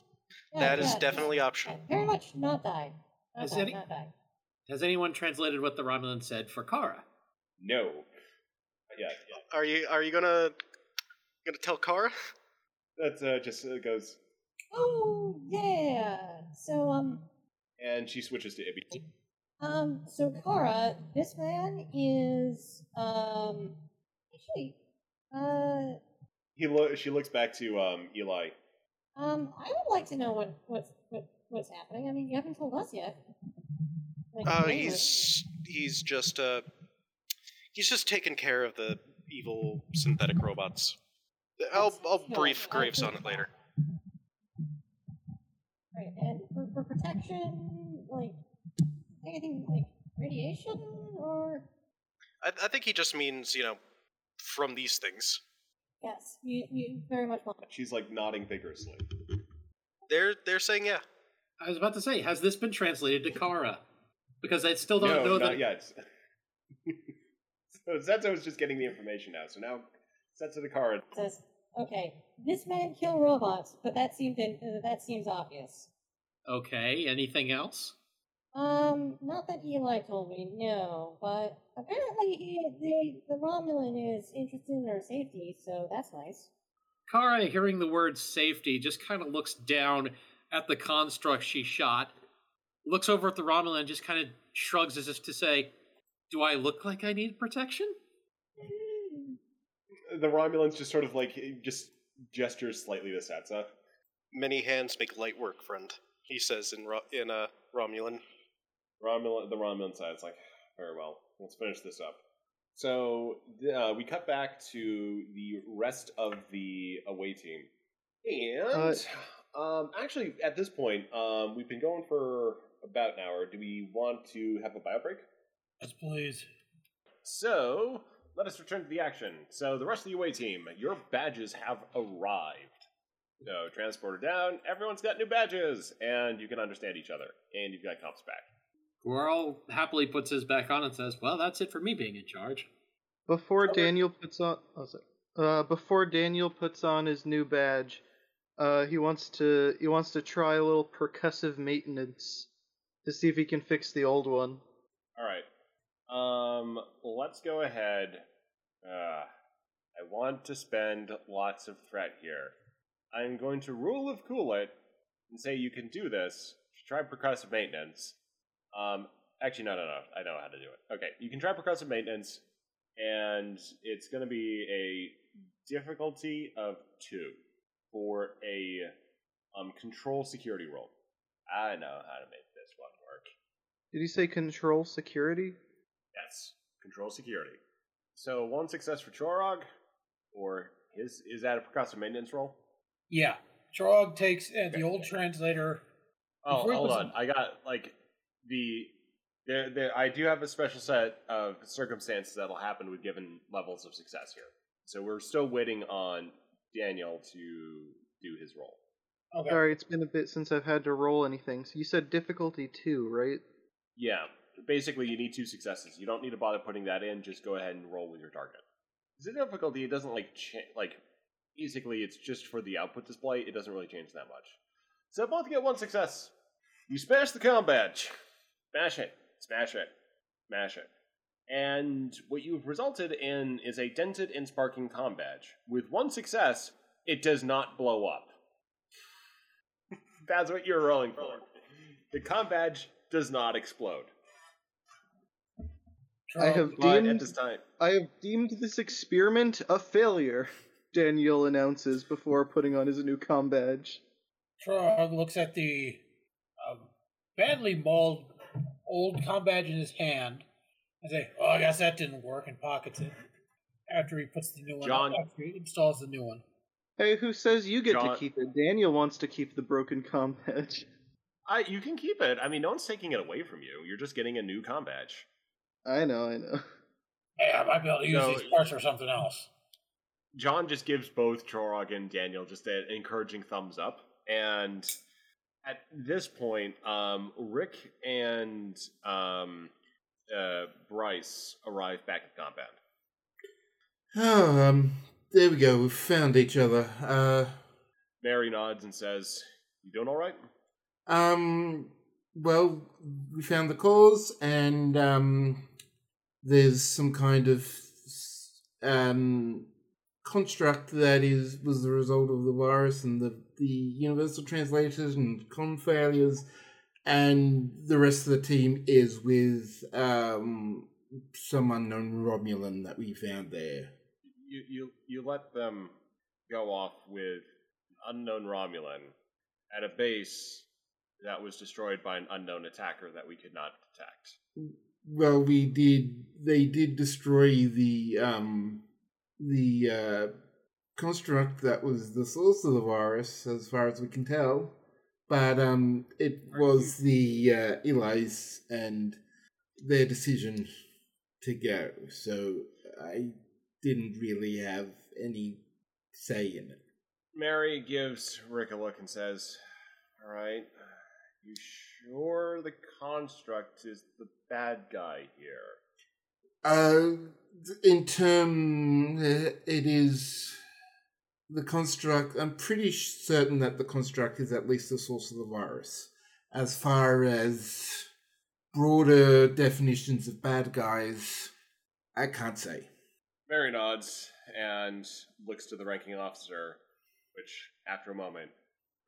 Yeah, that is definitely optional. Very much not die. Has anyone translated what the Romulan said for Kara? No. Yeah. Are you gonna tell Kara? That just goes. Oh yeah. So And she switches to Ibby. So Kara, this man is actually she looks back to Eli. I would like to know what's happening. I mean, you haven't told us yet. He's just taking care of the evil synthetic robots. I'll brief Graves on it later. Right, and for protection, like anything like radiation or. I think he just means from these things. Yes, you very much want. She's nodding vigorously. They're saying yeah. I was about to say, has this been translated to Kara? Because I still don't know that. No, not yet. So Setsa was just getting the information now. So now Setsa to Kara says, "Okay, this man killed robots, but that seems obvious." Okay. Anything else? Not that Eli told me. No, but apparently the Romulan is interested in our safety, so that's nice. Kara, hearing the word safety, just kind of looks down at the construct she shot. Looks over at the Romulan and just kind of shrugs as if to say, do I look like I need protection? The Romulan's just sort of just gestures slightly to Setsa. Many hands make light work, friend, he says in Romulan. The Romulan side's very well, let's finish this up. So we cut back to the rest of the away team. And actually, at this point, we've been going for about an hour. Do we want to have a bio break? Yes, please. So, let us return to the action. So, the rest of the away team, your badges have arrived. So, transported down, everyone's got new badges, and you can understand each other, and you've got comps back. Grawl happily puts his back on and says, well, that's it for me being in charge. Before Daniel puts on his new badge, he wants to try a little percussive maintenance to see if he can fix the old one. All right. Let's go ahead. I want to spend lots of threat here. I'm going to rule of cool it and say you can do this. Try percussive maintenance. Actually, no. I know how to do it. Okay, you can try percussive maintenance, and it's going to be a difficulty of 2 for a control security roll. I know how to make this one work. Did he say control security? Yes, control security. So 1 success for Chorog, or is that a percussive maintenance roll? Yeah, Chorog takes the old translator. Oh, hold on, I got I do have a special set of circumstances that'll happen with given levels of success here. So we're still waiting on Daniel to do his roll. Okay. Sorry, it's been a bit since I've had to roll anything. So you said difficulty 2, right? Yeah. Basically, you need 2 successes. You don't need to bother putting that in. Just go ahead and roll with your target. Is it difficulty? It doesn't basically, it's just for the output display. It doesn't really change that much. So both get 1 success. You smash the comm badge. Smash it. And what you've resulted in is a dented and sparking comm badge. With 1 success, it does not blow up. That's what you're rolling for. The comm badge does not explode. I have deemed this experiment a failure, Daniel announces before putting on his new comm badge. Trog looks at the badly mauled old comm badge in his hand and say, I guess that didn't work, and pockets it. After he puts the new one up, after he installs the new one. Hey, who says you get to keep it? Daniel wants to keep the broken comm badge. You can keep it. I mean, no one's taking it away from you. You're just getting a new comm badge. I know. Hey, I might be able to use these parts for something else. John just gives both Chorog and Daniel just an encouraging thumbs up. And at this point, Rick and Bryce arrive back at the compound. Oh, there we go. We've found each other. Mary nods and says, "You doing all right?" Well, we found the cause, and there's some kind of construct that was the result of the virus and the universal translators and con failures, and the rest of the team is with some unknown Romulan that we found there. You let them go off with an unknown Romulan at a base that was destroyed by an unknown attacker that we could not detect. Well, they did destroy the construct that was the source of the virus, as far as we can tell. But it was the Eli's and their decision to go. So I didn't really have any say in it. Mary gives Rick a look and says, "All right, you sure the construct is the bad guy here?" It is the construct. I'm pretty certain that the construct is at least the source of the virus. As far as broader definitions of bad guys, I can't say. Mary nods and looks to the ranking officer, which, after a moment,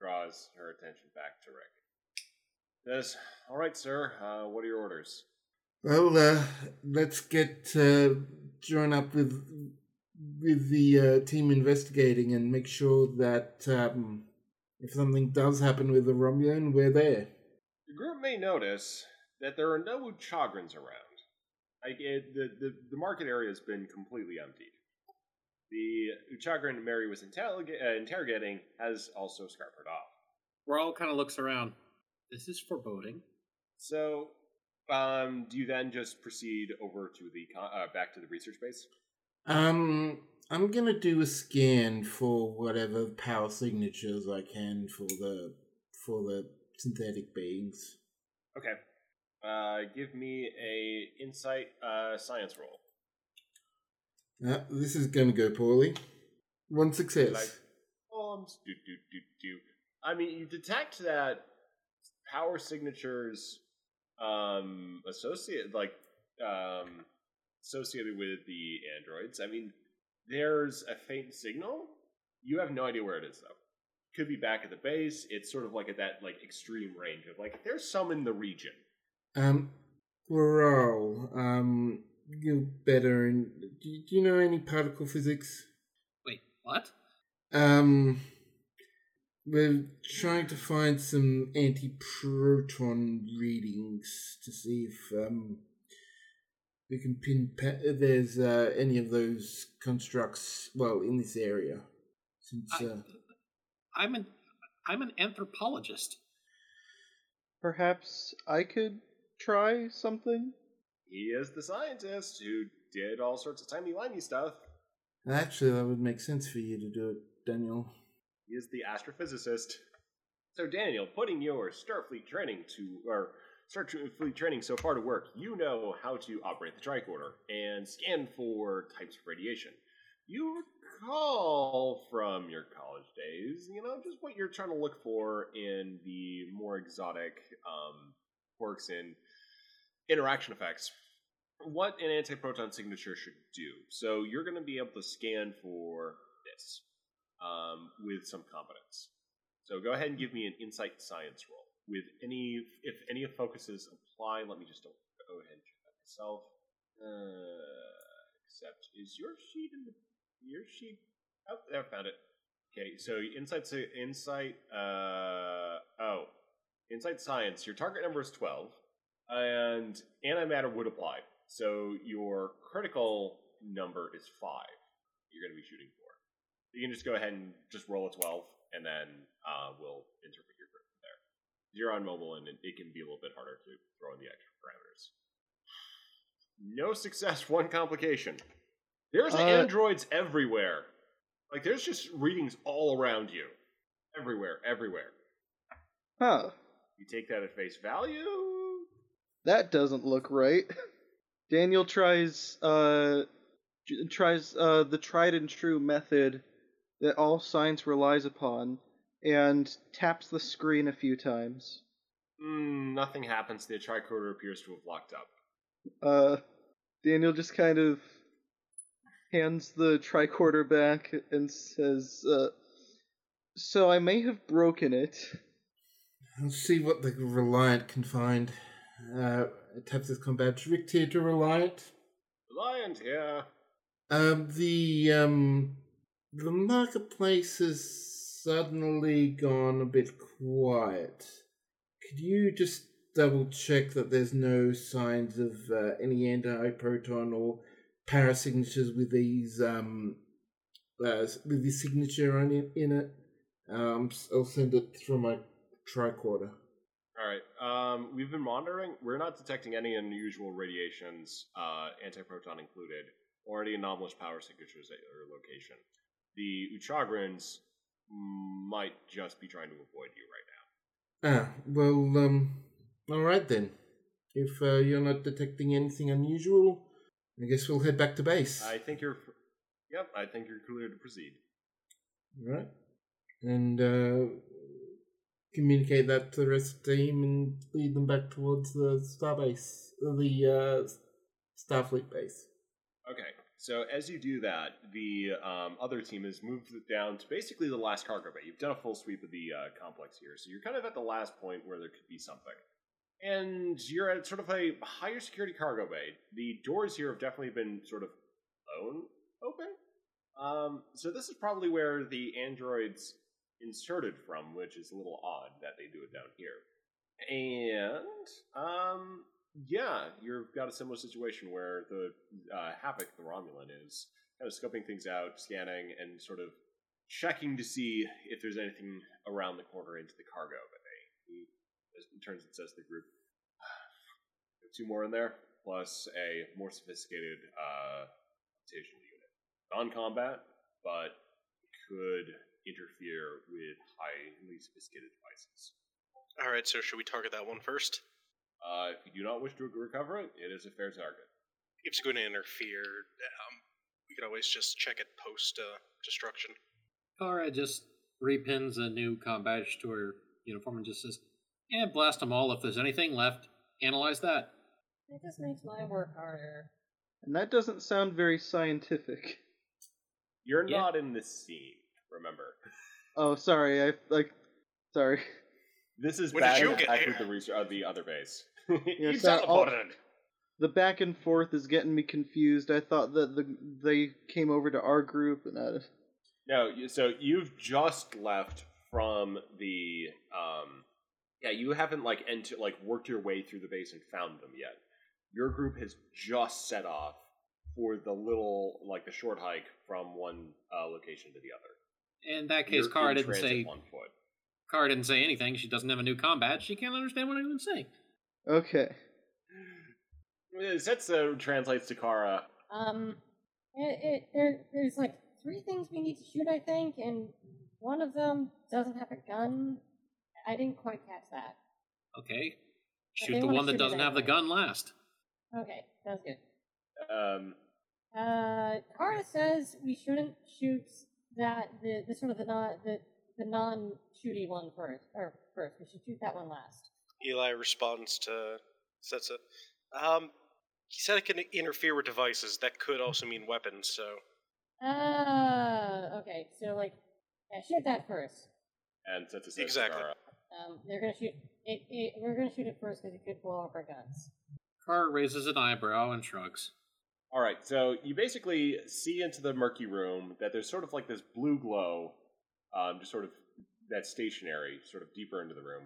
draws her attention back to Rick. Says, "All right, sir, what are your orders?" Well, let's get joined up with the team investigating and make sure that if something does happen with the Romulan, we're there. The group may notice that there are no Uchagrans around. The market area has been completely emptied. The Uchagran Mary was interrogating has also scarpered off. Grawl kind of looks around. This is foreboding. So, do you then just proceed over to back to the research base? I'm gonna do a scan for whatever power signatures I can for the synthetic beings. Okay. Give me a insight science roll. This is gonna go poorly. One success. Like, I mean, you detect that power signatures associated with the androids. I mean, there's a faint signal. You have no idea where it is, though. Could be back at the base. It's sort of like at that like extreme range of like there's some in the region. Grawl, you're better in. Do you know any particle physics? Wait, what? We're trying to find some anti-proton readings to see if we can pin there's any of those constructs in this area. Since I'm an anthropologist. Perhaps I could try something. He is the scientist who did all sorts of timey-wimey stuff. Actually, that would make sense for you to do it, Daniel. He is the astrophysicist. So, Daniel, putting your Starfleet training so far to work, you know how to operate the tricorder and scan for types of radiation. You recall from your college days, just what you're trying to look for in the more exotic quirks and interaction effects. What an antiproton signature should do. So, you're going to be able to scan for this. With some competence. So go ahead and give me an insight science roll. With any, if any of focuses apply, let me just go ahead and check that myself. Except, is your sheet in your sheet? Oh, there, found it. Okay, so insight science. Your target number is 12, and antimatter would apply. So your critical number is 5. You're going to be shooting for. You can just go ahead and just roll a 12, and then we'll interpret your group there. You're on mobile, and it can be a little bit harder to throw in the extra parameters. No success, one complication. There's androids everywhere. Like, there's just readings all around you. Everywhere. Huh. You take that at face value? That doesn't look right. Daniel tries the tried and true method that all science relies upon, and taps the screen a few times. Nothing happens. The tricorder appears to have locked up. Daniel just kind of hands the tricorder back and says, so I may have broken it. Let's see what the Reliant can find. Taps this combat. Rick Tier to Reliant. Reliant here. The marketplace has suddenly gone a bit quiet. Could you just double-check that there's no signs of any anti-proton or parasignatures with these with this signature on it, in it? I'll send it through my tricorder. All right. We've been monitoring. We're not detecting any unusual radiations, anti-proton included, or any anomalous power signatures at your location. The Uchagrans might just be trying to avoid you right now. Alright then. If you're not detecting anything unusual, I guess we'll head back to base. I think you're clear to proceed. Alright. And communicate that to the rest of the team and lead them back towards the Starbase, the Starfleet base. Okay, so as you do that, the other team has moved down to basically the last cargo bay. You've done a full sweep of the complex here, so you're kind of at the last point where there could be something. And you're at sort of a higher security cargo bay. The doors here have definitely been sort of open. So this is probably where the androids inserted from, which is a little odd that they do it down here. And, you've got a similar situation where the Havoc, the Romulan, is kind of scoping things out, scanning, and sort of checking to see if there's anything around the corner into the cargo. But he turns and says to the group, two more in there, plus a more sophisticated rotation unit. Non-combat, but could interfere with highly sophisticated devices. All right, so should we target that one first? If you do not wish to recover it, it is a fair target. If it's going to interfere, we could always just check it post-destruction. Kara just repins a new comm badge to her uniform and just says, blast them all. If there's anything left, analyze that. That just makes my work harder. And that doesn't sound very scientific. You're not in this scene, remember. Oh, sorry. Sorry. This is when bad impact with the other base. Yes, the back and forth is getting me confused. I thought that they came over to our group. No, so you've just left from the... you haven't worked your way through the base and found them yet. Your group has just set off for the little, the short hike from one location to the other. In that case, Kara didn't say... Kara didn't say anything. She doesn't have a new combat. She can't understand what anyone's saying. Okay. Setsa translates to Kara. There's three things we need to shoot, I think, and one of them doesn't have a gun. I didn't quite catch that. Okay. Shoot the one that doesn't have the gun last. Okay, sounds good. Kara says we shouldn't shoot the non-shooty one first. We should shoot that one last. Eli responds to Setsa. He said it can interfere with devices. That could also mean weapons, so... okay. So, shoot that first. And Setsa says... Exactly. Kara. They're going to shoot... We're going to shoot it first because it could blow up our guns. Kara raises an eyebrow and shrugs. All right, so you basically see into the murky room that there's sort of this blue glow... just sort of that stationary, sort of deeper into the room.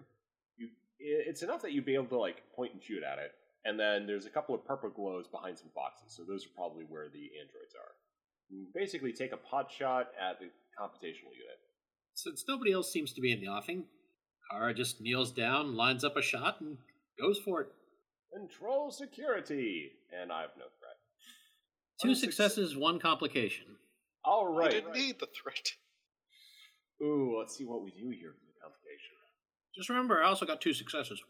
It's enough that you'd be able to point and shoot at it, and then there's a couple of purple glows behind some boxes, so those are probably where the androids are. You basically take a pot shot at the computational unit. Since nobody else seems to be in the offing, Kara just kneels down, lines up a shot, and goes for it. Control security! And I have no threat. Two successes, one complication. All right. I didn't need the threat. Ooh, let's see what we do here for the complication. Just remember, I also got two successes.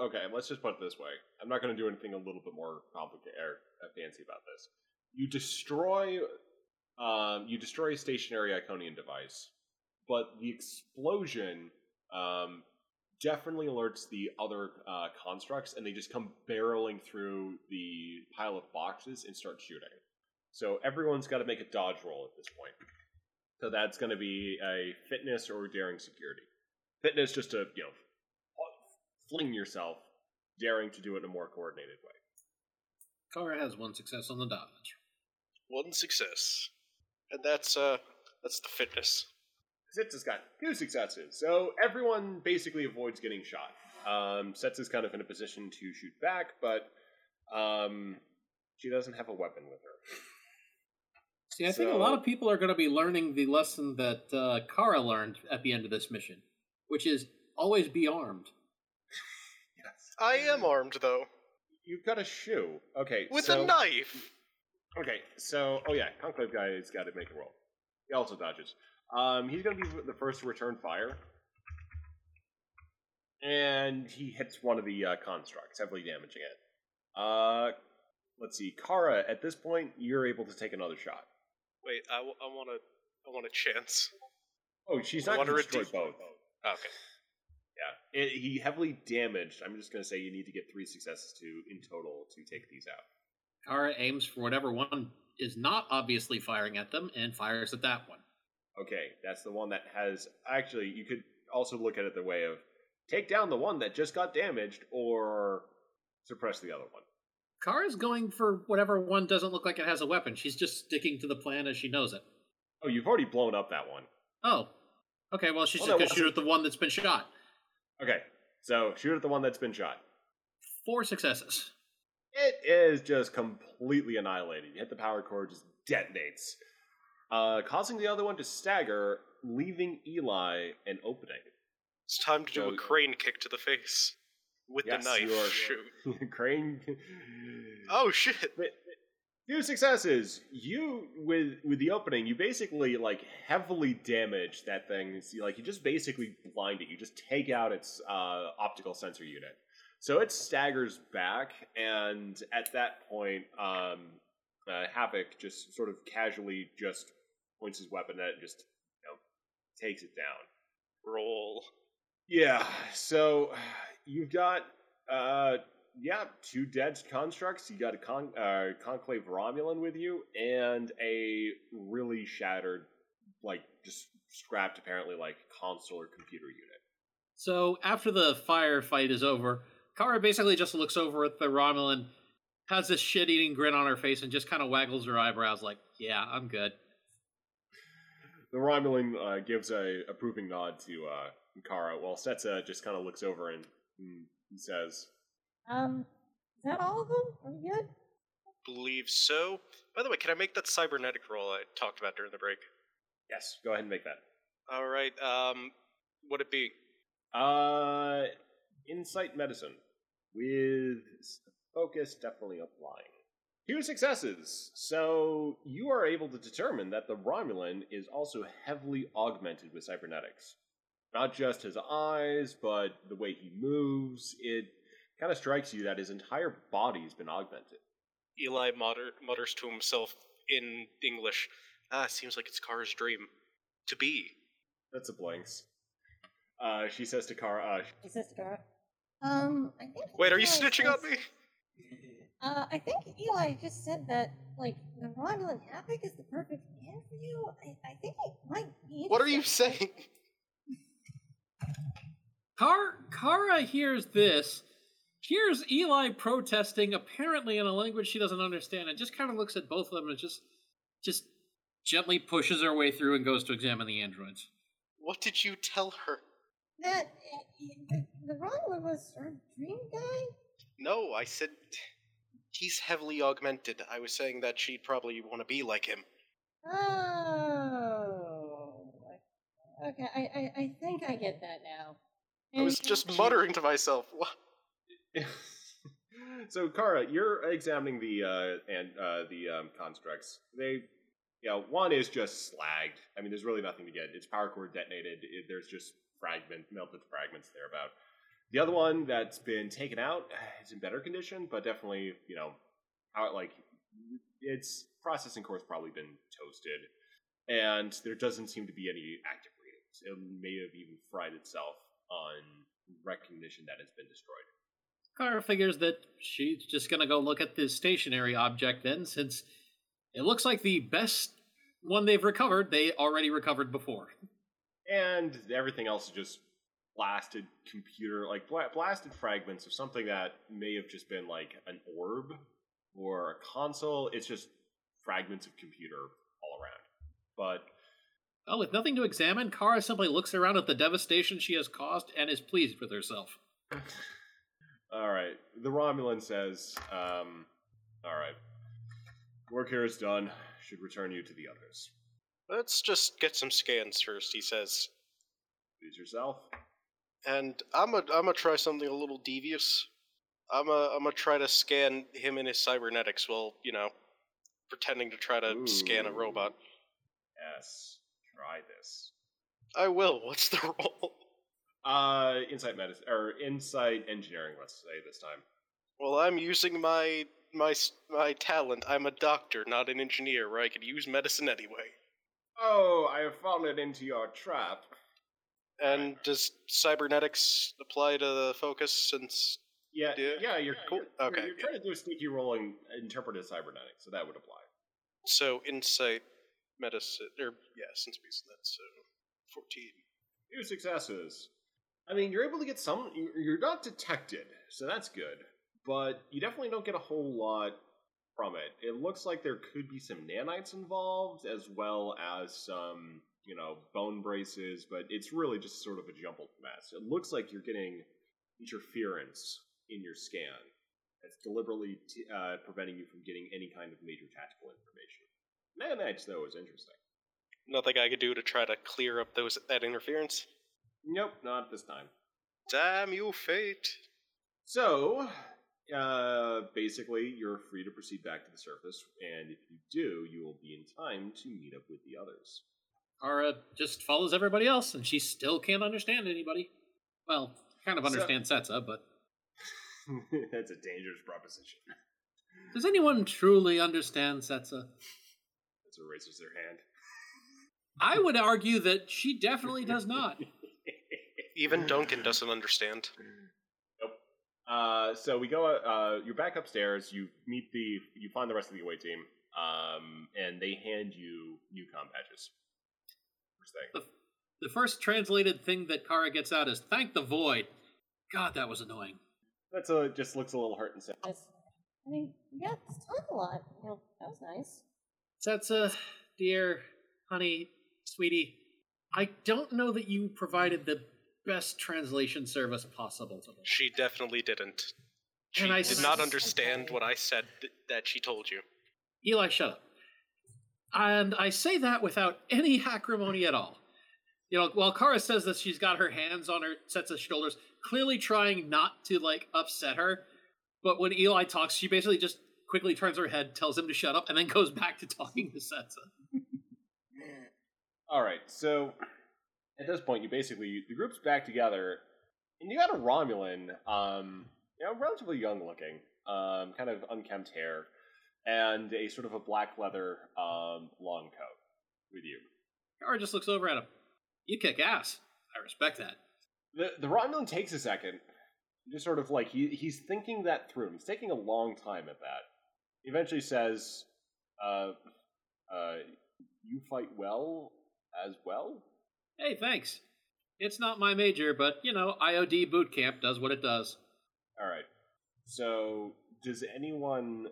Okay, let's just put it this way. I'm not going to do anything a little bit more complicated or fancy about this. You destroy a stationary Iconian device, but the explosion definitely alerts the other constructs, and they just come barreling through the pile of boxes and start shooting. So everyone's got to make a dodge roll at this point. So that's going to be a fitness or daring security. Fitness just to, fling yourself, daring to do it in a more coordinated way. Kara has one success on the dodge. One success. And that's the fitness. Setsa's got two successes, so everyone basically avoids getting shot. Setsa's kind of in a position to shoot back, but she doesn't have a weapon with her. See, I think a lot of people are going to be learning the lesson that Kara learned at the end of this mission, which is always be armed. Yes. I am armed, though. You've got a shoe. Okay, With a knife! Okay, so, Conclave guy's got to make a roll. He also dodges. He's going to be the first to return fire. And he hits one of the constructs, heavily damaging it. Let's see, Kara, at this point, you're able to take another shot. Wait, I want a chance. Oh, she's not going to destroy both. Oh, okay. Yeah, he heavily damaged. I'm just going to say you need to get 3 successes in total to take these out. Kara aims for whatever one is not obviously firing at them and fires at that one. Okay, that's the one that has... Actually, you could also look at it the way of take down the one that just got damaged or suppress the other one. Kara's going for whatever one doesn't look like it has a weapon. She's just sticking to the plan as she knows it. Oh, you've already blown up that one. Oh. Okay, well, she's just going to shoot at the one that's been shot. Okay, so shoot at the one that's been shot. 4 successes. It is just completely annihilated. You hit the power cord, just detonates. Causing the other one to stagger, leaving Eli an opening. It's time to do a crane kick to the face. With the knife. Shoot. Crane. Oh, shit. But 2 successes. You, with the opening, you basically, heavily damage that thing. It's, you just basically blind it. You just take out its optical sensor unit. So it staggers back, and at that point, Havoc just sort of casually just points his weapon at it and just, takes it down. Roll. Yeah, so... You've got, 2 dead constructs. You got a Conclave Romulan with you, and a really shattered, just scrapped, apparently, console or computer unit. So, after the firefight is over, Kara basically just looks over at the Romulan, has this shit-eating grin on her face, and just kind of waggles her eyebrows like, yeah, I'm good. The Romulan gives a approving nod to Kara, while Setsa just kind of looks over and... He says, is that all of them? Are we good? Believe so. By the way, can I make that cybernetic roll I talked about during the break? Yes, go ahead and make that. All right, what'd it be? Insight medicine. With focus definitely applying. 2 successes! So, you are able to determine that the Romulan is also heavily augmented with cybernetics. Not just his eyes, but the way he moves. It kind of strikes you that his entire body's been augmented. Eli mutters to himself in English, seems like it's Kara's dream. To be. That's a blanks. She says to Kara, I think... Wait, are you snitching on me? I think Eli just said that, the Romulan Havoc is the perfect man for you. I think it might be... What are you saying? Kara hears this, hears Eli protesting, apparently in a language she doesn't understand, and just kind of looks at both of them and just gently pushes her way through and goes to examine the androids. What did you tell her? That the wrong one was our dream guy? No, I said he's heavily augmented. I was saying that she'd probably want to be like him. Oh. Okay, I think I get that now. I was just muttering to myself. What? So, Kara, you're examining the constructs. They, one is just slagged. I mean, there's really nothing to get. Its power cord detonated. There's just melted fragments there about. The other one that's been taken out is in better condition, but definitely, you know, out, like, its processing core's probably been toasted, and there doesn't seem to be any active readings. It may have even fried itself on recognition that it's been destroyed. Kara figures that she's just going to go look at this stationary object then, since it looks like the best one they've recovered, they already recovered before. And everything else is just blasted computer, like blasted fragments of something that may have just been like an orb or a console. It's just fragments of computer all around. But well, with nothing to examine, Kara simply looks around at the devastation she has caused and is pleased with herself. All right. The Romulan says, all right, work here is done. Should return you to the others. Let's just get some scans first, he says. Please yourself. And I'm a try something a little devious. I'm a try to scan him and his cybernetics while, you know, pretending to try to scan a robot. Yes. Try this. I will. What's the roll? Insight medicine, or insight engineering, let's say this time. Well, I'm using my talent. I'm a doctor, not an engineer, where I could use medicine anyway. Oh, I have fallen into your trap. And does cybernetics apply to the focus since... Yeah, you're cool. Okay. You're trying to do a sneaky roll and interpret as cybernetics, so that would apply. So, insight, medicine, or, yeah, since we said that, so 14. Two successes. I mean, you're able to get some... You're not detected, so that's good. But you definitely don't get a whole lot from it. It looks like there could be some nanites involved, as well as some, you know, bone braces, but it's really just sort of a jumbled mess. It looks like you're getting interference in your scan. It's deliberately preventing you from getting any kind of major tactical information. Nanites, though, is interesting. Nothing I could do to try to clear up that interference? Nope, not this time. Damn you, fate! So, basically, you're free to proceed back to the surface, and if you do, you will be in time to meet up with the others. Kara just follows everybody else, and she still can't understand anybody. Well, kind of understands Setsa, but... That's a dangerous proposition. Does anyone truly understand Setsa? Setsa raises their hand. I would argue that she definitely does not. Even Duncan doesn't understand. Nope. So we go. You're back upstairs. You find the rest of the away team, and they hand you new comm badges. First thing. The first translated thing that Kara gets out is "Thank the Void." God, that was annoying. That just looks a little hurt and sad. I mean, yeah, it's time a lot. You know, that was nice. Setsa, dear, honey. Sweetie, I don't know that you provided the best translation service possible to me. She definitely didn't. She did not understand what I said that she told you. Eli, shut up. And I say that without any acrimony at all. You know, while Kara says that she's got her hands on her Setsa's shoulders, clearly trying not to, like, upset her. But when Eli talks, she basically just quickly turns her head, tells him to shut up, and then goes back to talking to Setsa. All right, so at this point, the group's back together, and you got a Romulan, you know, relatively young-looking, kind of unkempt hair, and a sort of a black leather long coat with you. Kara just looks over at him. You kick ass. I respect that. The Romulan takes a second, just sort of like, he's thinking that through. He's taking a long time at that. He eventually says, you fight well? As well? Hey, thanks. It's not my major, but, you know, IOD boot camp does what it does. All right. So, does anyone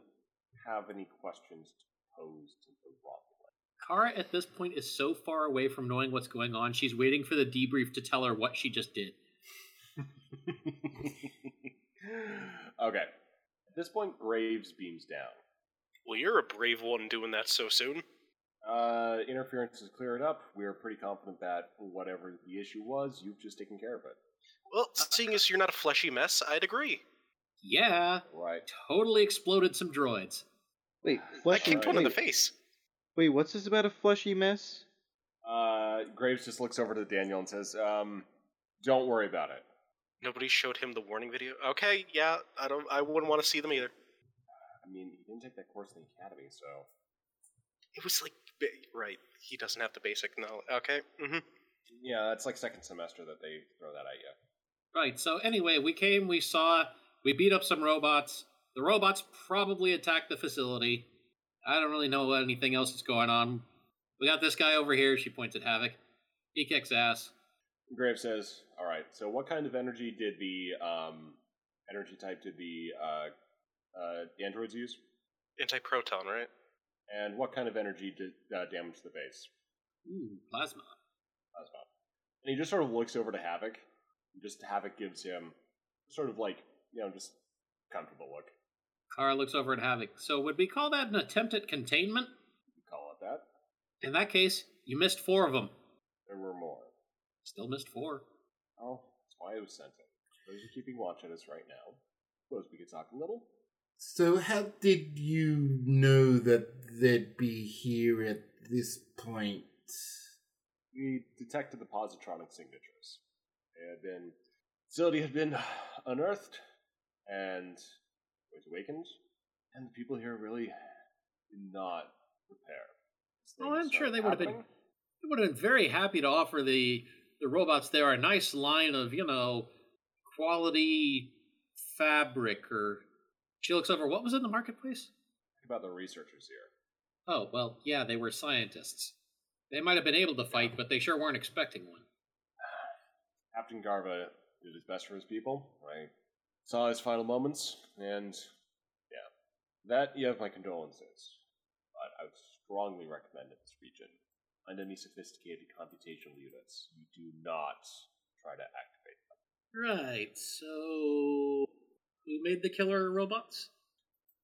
have any questions to pose to the Romulan? Kara, at this point, is so far away from knowing what's going on, she's waiting for the debrief to tell her what she just did. Okay. At this point, Graves beams down. Well, you're a brave one doing that so soon. Interference is cleared up. We are pretty confident that whatever the issue was, you've just taken care of it. Well, seeing as you're not a fleshy mess, I'd agree. Yeah. Right. Totally exploded some droids. Wait, fleshy... I kicked one in the face. Wait, what's this about a fleshy mess? Graves just looks over to Daniel and says, don't worry about it. Nobody showed him the warning video? Okay, yeah, I wouldn't want to see them either. I mean, he didn't take that course in the academy, so... It was like... Right, he doesn't have the basic knowledge. Okay, mm-hmm. Yeah, that's like second semester that they throw that at you. Right, so anyway, we came, we saw, we beat up some robots. The robots probably attacked the facility. I don't really know anything else that's going on. We got this guy over here, she points at Havoc. He kicks ass. Graves says, all right, so what kind of energy did the, androids use? Anti-proton, right? And what kind of energy did damage the base? Ooh, plasma. And he just sort of looks over to Havoc. And just Havoc gives him sort of like, you know, just comfortable look. Kara looks over at Havoc. So would we call that an attempt at containment? We call it that. In that case, you missed 4 of them. There were more. Still missed 4. Oh, that's why I was sent in. Those are keeping watch at us right now. Suppose we could talk a little. So how did you know that they'd be here at this point? We detected the positronic signatures. The facility had been unearthed and was awakened, and the people here really did not prepare. Well, I'm sure they would have been very happy to offer the robots there a nice line of, you know, quality fabric or... She looks over, what was in the marketplace? About the researchers here. Oh, well, yeah, they were scientists. They might have been able to fight, but they sure weren't expecting one. Captain Garva did his best for his people. I saw his final moments, and yeah. That, you have my condolences. But I would strongly recommend in this region, on any sophisticated computational units, you do not try to activate them. Right, so... Who made the killer robots?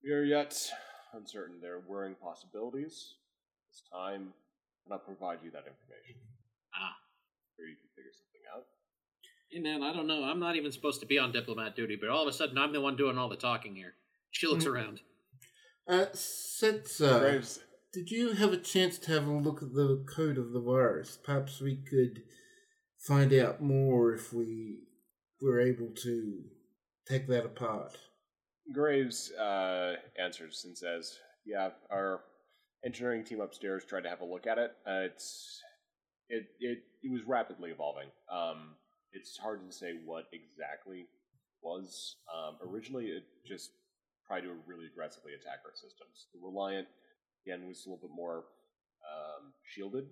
We are yet uncertain. There are worrying possibilities. This time, I'll provide you that information. Ah. Or you can figure something out. Hey man, I don't know. I'm not even supposed to be on diplomat duty, but all of a sudden I'm the one doing all the talking here. She looks around. Setsa, did you have a chance to have a look at the code of the virus? Perhaps we could find out more if we were able to... Take that apart. Graves answers and says, yeah, our engineering team upstairs tried to have a look at it. It was rapidly evolving. It's hard to say what exactly it was. Originally, it just tried to really aggressively attack our systems. The Reliant, again, was a little bit more shielded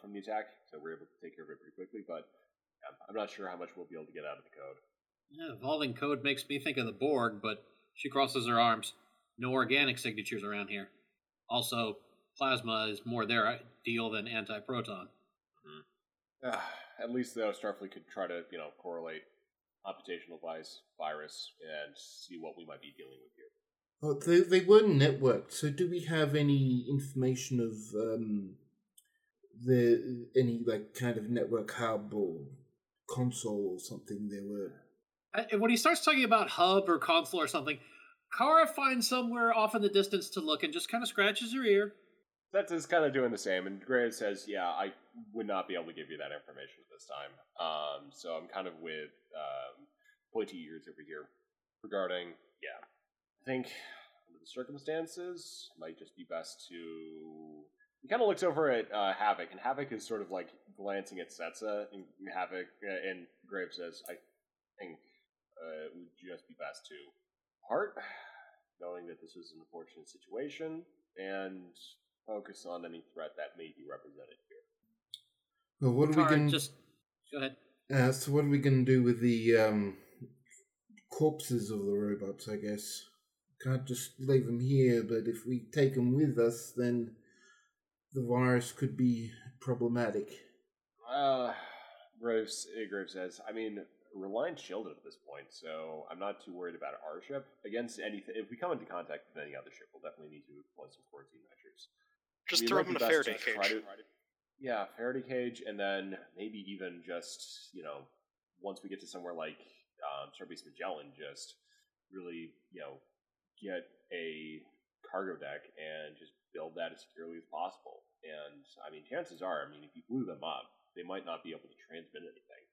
from the attack, so we were able to take care of it pretty quickly, but I'm not sure how much we'll be able to get out of the code. Yeah, evolving code makes me think of the Borg, but she crosses her arms. No organic signatures around here. Also, plasma is more their deal than anti-proton. Mm-hmm. At least, though, Starfleet could try to, you know, correlate computational virus and see what we might be dealing with here. Well, they were networked, so do we have any information of any kind of network hub or console or something they were... When he starts talking about hub or console or something, Kara finds somewhere off in the distance to look and just kind of scratches her ear. That's kind of doing the same, and Graves says, yeah, I would not be able to give you that information at this time. So I'm kind of with pointy ears over here regarding, yeah. I think under the circumstances, it might just be best to... He kind of looks over at Havoc, and Havoc is sort of like glancing at Setsa, and Havoc and Graves says, I think... it would just be best to part, knowing that this was an unfortunate situation, and focus on any threat that may be represented here. Well, what are we going to just go ahead? So, what are we going to do with the corpses of the robots? I guess can't just leave them here. But if we take them with us, then the virus could be problematic. Graves says, I mean. Reliant shielded at this point, so I'm not too worried about our ship. Against anything, if we come into contact with any other ship, we'll definitely need to apply some quarantine measures. Just throw them in a Faraday cage. Yeah, Faraday cage, and then maybe even just, you know, once we get to somewhere like Starbase Magellan, just really, you know, get a cargo deck and just build that as securely as possible. And, I mean, chances are, if you blew them up, they might not be able to transmit anything.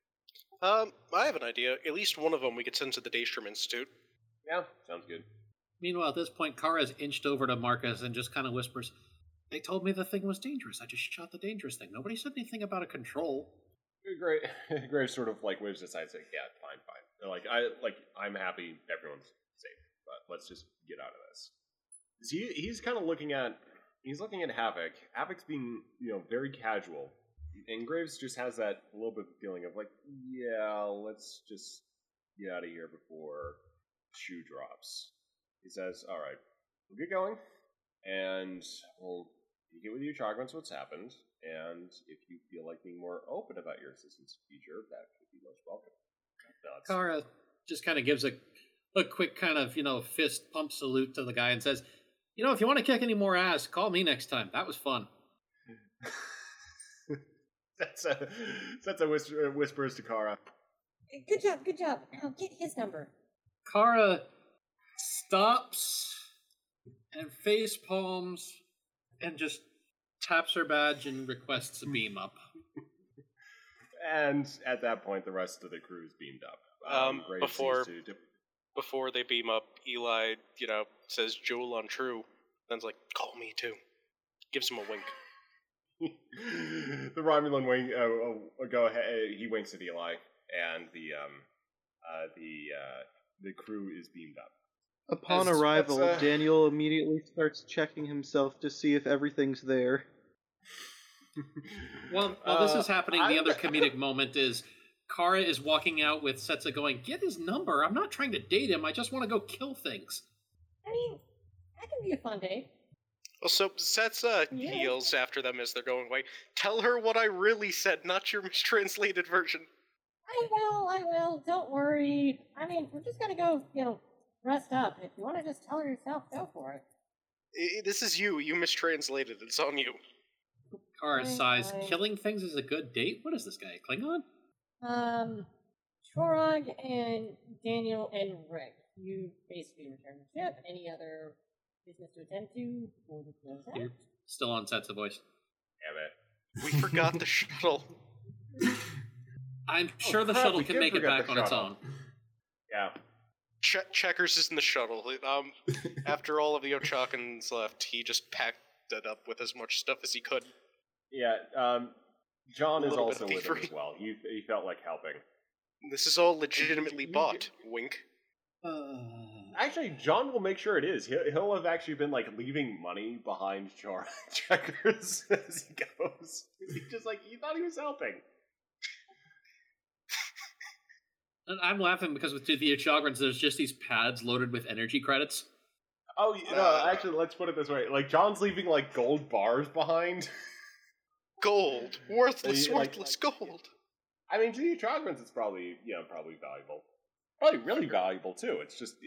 I have an idea. At least one of them we could send to the Daystrom Institute. Yeah, sounds good. Meanwhile, at this point, Kara's inched over to Marcus and just kind of whispers, "They told me the thing was dangerous. I just shot the dangerous thing. Nobody said anything about a control." Graves sort of like waves his side saying, "Yeah, fine. They're like, I'm happy everyone's safe, but let's just get out of this." So he's kind of looking at Havoc. Havoc's being, very casual. And Graves just has that little bit of feeling of like, yeah, let's just get out of here before shoe drops. He says, "All right, we'll get going, and we'll get with you, Uchagra, once what's happened. And if you feel like being more open about your assistance future, that would be most welcome." Kara just kind of gives a quick kind of, fist pump salute to the guy and says, "If you want to kick any more ass, call me next time. That was fun." Setsa whispers to Kara, Good job. I'll get his number." Kara stops and face palms and just taps her badge and requests a beam up. And at that point, the rest of the crew is beamed up. Before they beam up, Eli, says, "Joel untrue." Then's like, "Call me too." Gives him a wink. The Romulan wink. Go ahead. He winks at Eli, and the crew is beamed up. Upon arrival, Daniel immediately starts checking himself to see if everything's there. While this is happening, the other comedic moment is Kara is walking out with Setsa going, "Get his number. I'm not trying to date him. I just want to go kill things." I mean, that can be a fun date. Well, so Setsa yells after them as they're going away, "Tell her what I really said, not your mistranslated version." I will. Don't worry. I mean, we're just going to go, rest up. If you want to just tell her yourself, go for it. This is you. You mistranslated. It's on you. Kara sighs. "Killing things is a good date? What is this guy, a Klingon?" Chorog and Daniel and Rick. You basically returned the ship. Any other business to attend to? You're still on Setsa voice. Damn it. We forgot the shuttle. I'm sure the shuttle can make it back on its own. Yeah. Checkers is in the shuttle. After all of the Ochakans left, he just packed it up with as much stuff as he could. Yeah, John is also with him as well. He felt like helping. This is all legitimately bought. Wink. Actually, John will make sure it is. He'll have actually been leaving money behind Checkers as he goes. He's just he thought he was helping. And I'm laughing because with the Uchagrans, there's just these pads loaded with energy credits. Oh, actually, let's put it this way. John's leaving, gold bars behind. Gold. Worthless gold. I mean, to the Uchagrans, it's probably valuable. Probably really valuable, too. It's just,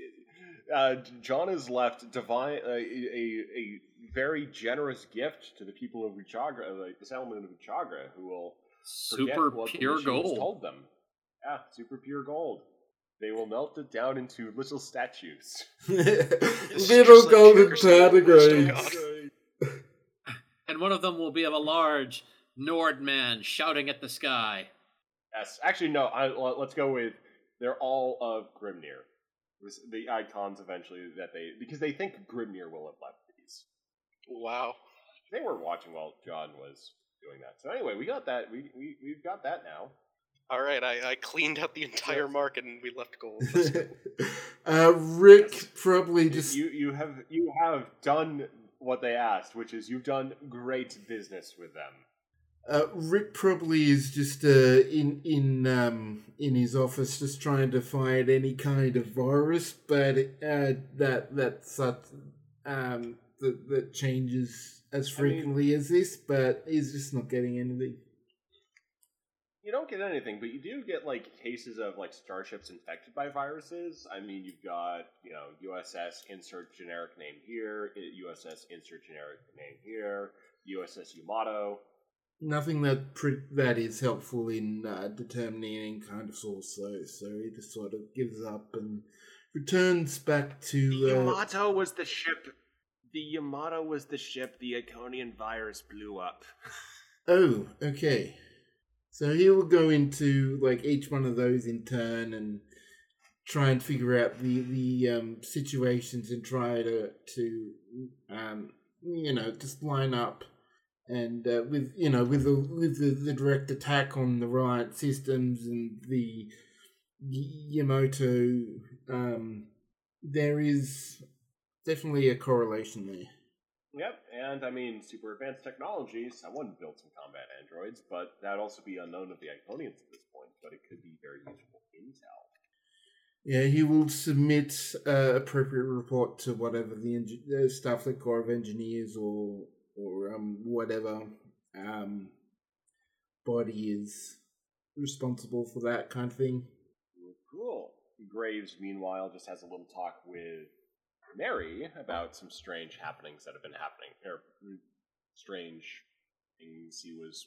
John has left a very generous gift to the people of Uchagra, the settlement of Uchagra, who will super pure gold told them. Yeah, super pure gold. They will melt it down into little statues. Little golden patagrades. And one of them will be of a large Nord man shouting at the sky. Yes, actually, no, let's go with, they're all of Grimnir. The icons eventually because they think Grimnir will have left these. Wow. They were watching while John was doing that. So anyway, we got that. We've got that now. All right, I cleaned out the entire market and we left gold. Rick probably just you have done what they asked, which is you've done great business with them. Rick probably is just in his office, just trying to find any kind of virus, but that changes as frequently as this. But he's just not getting anything. You don't get anything, but you do get, cases of, starships infected by viruses. I mean, you've got, USS insert generic name here, USS insert generic name here, USS Yamato. Nothing that is helpful in determining any kind of source, so he just sort of gives up and returns back to... The Yamato was the ship the Iconian virus blew up. Oh, okay. So he will go into like each one of those in turn and try and figure out the situations and try to you know, just line up and with the direct attack on the Riot systems and the Yamato. There is definitely a correlation there. Yep, and I mean, super advanced technology. Someone built some combat androids, but that would also be unknown of the Iconians at this point, but it could be very useful intel. Yeah, he will submit appropriate report to whatever the Starfleet like Corps of Engineers or whatever body is responsible for that kind of thing. Cool. Graves, meanwhile, just has a little talk with Mary about some strange happenings that have been happening, or strange things he was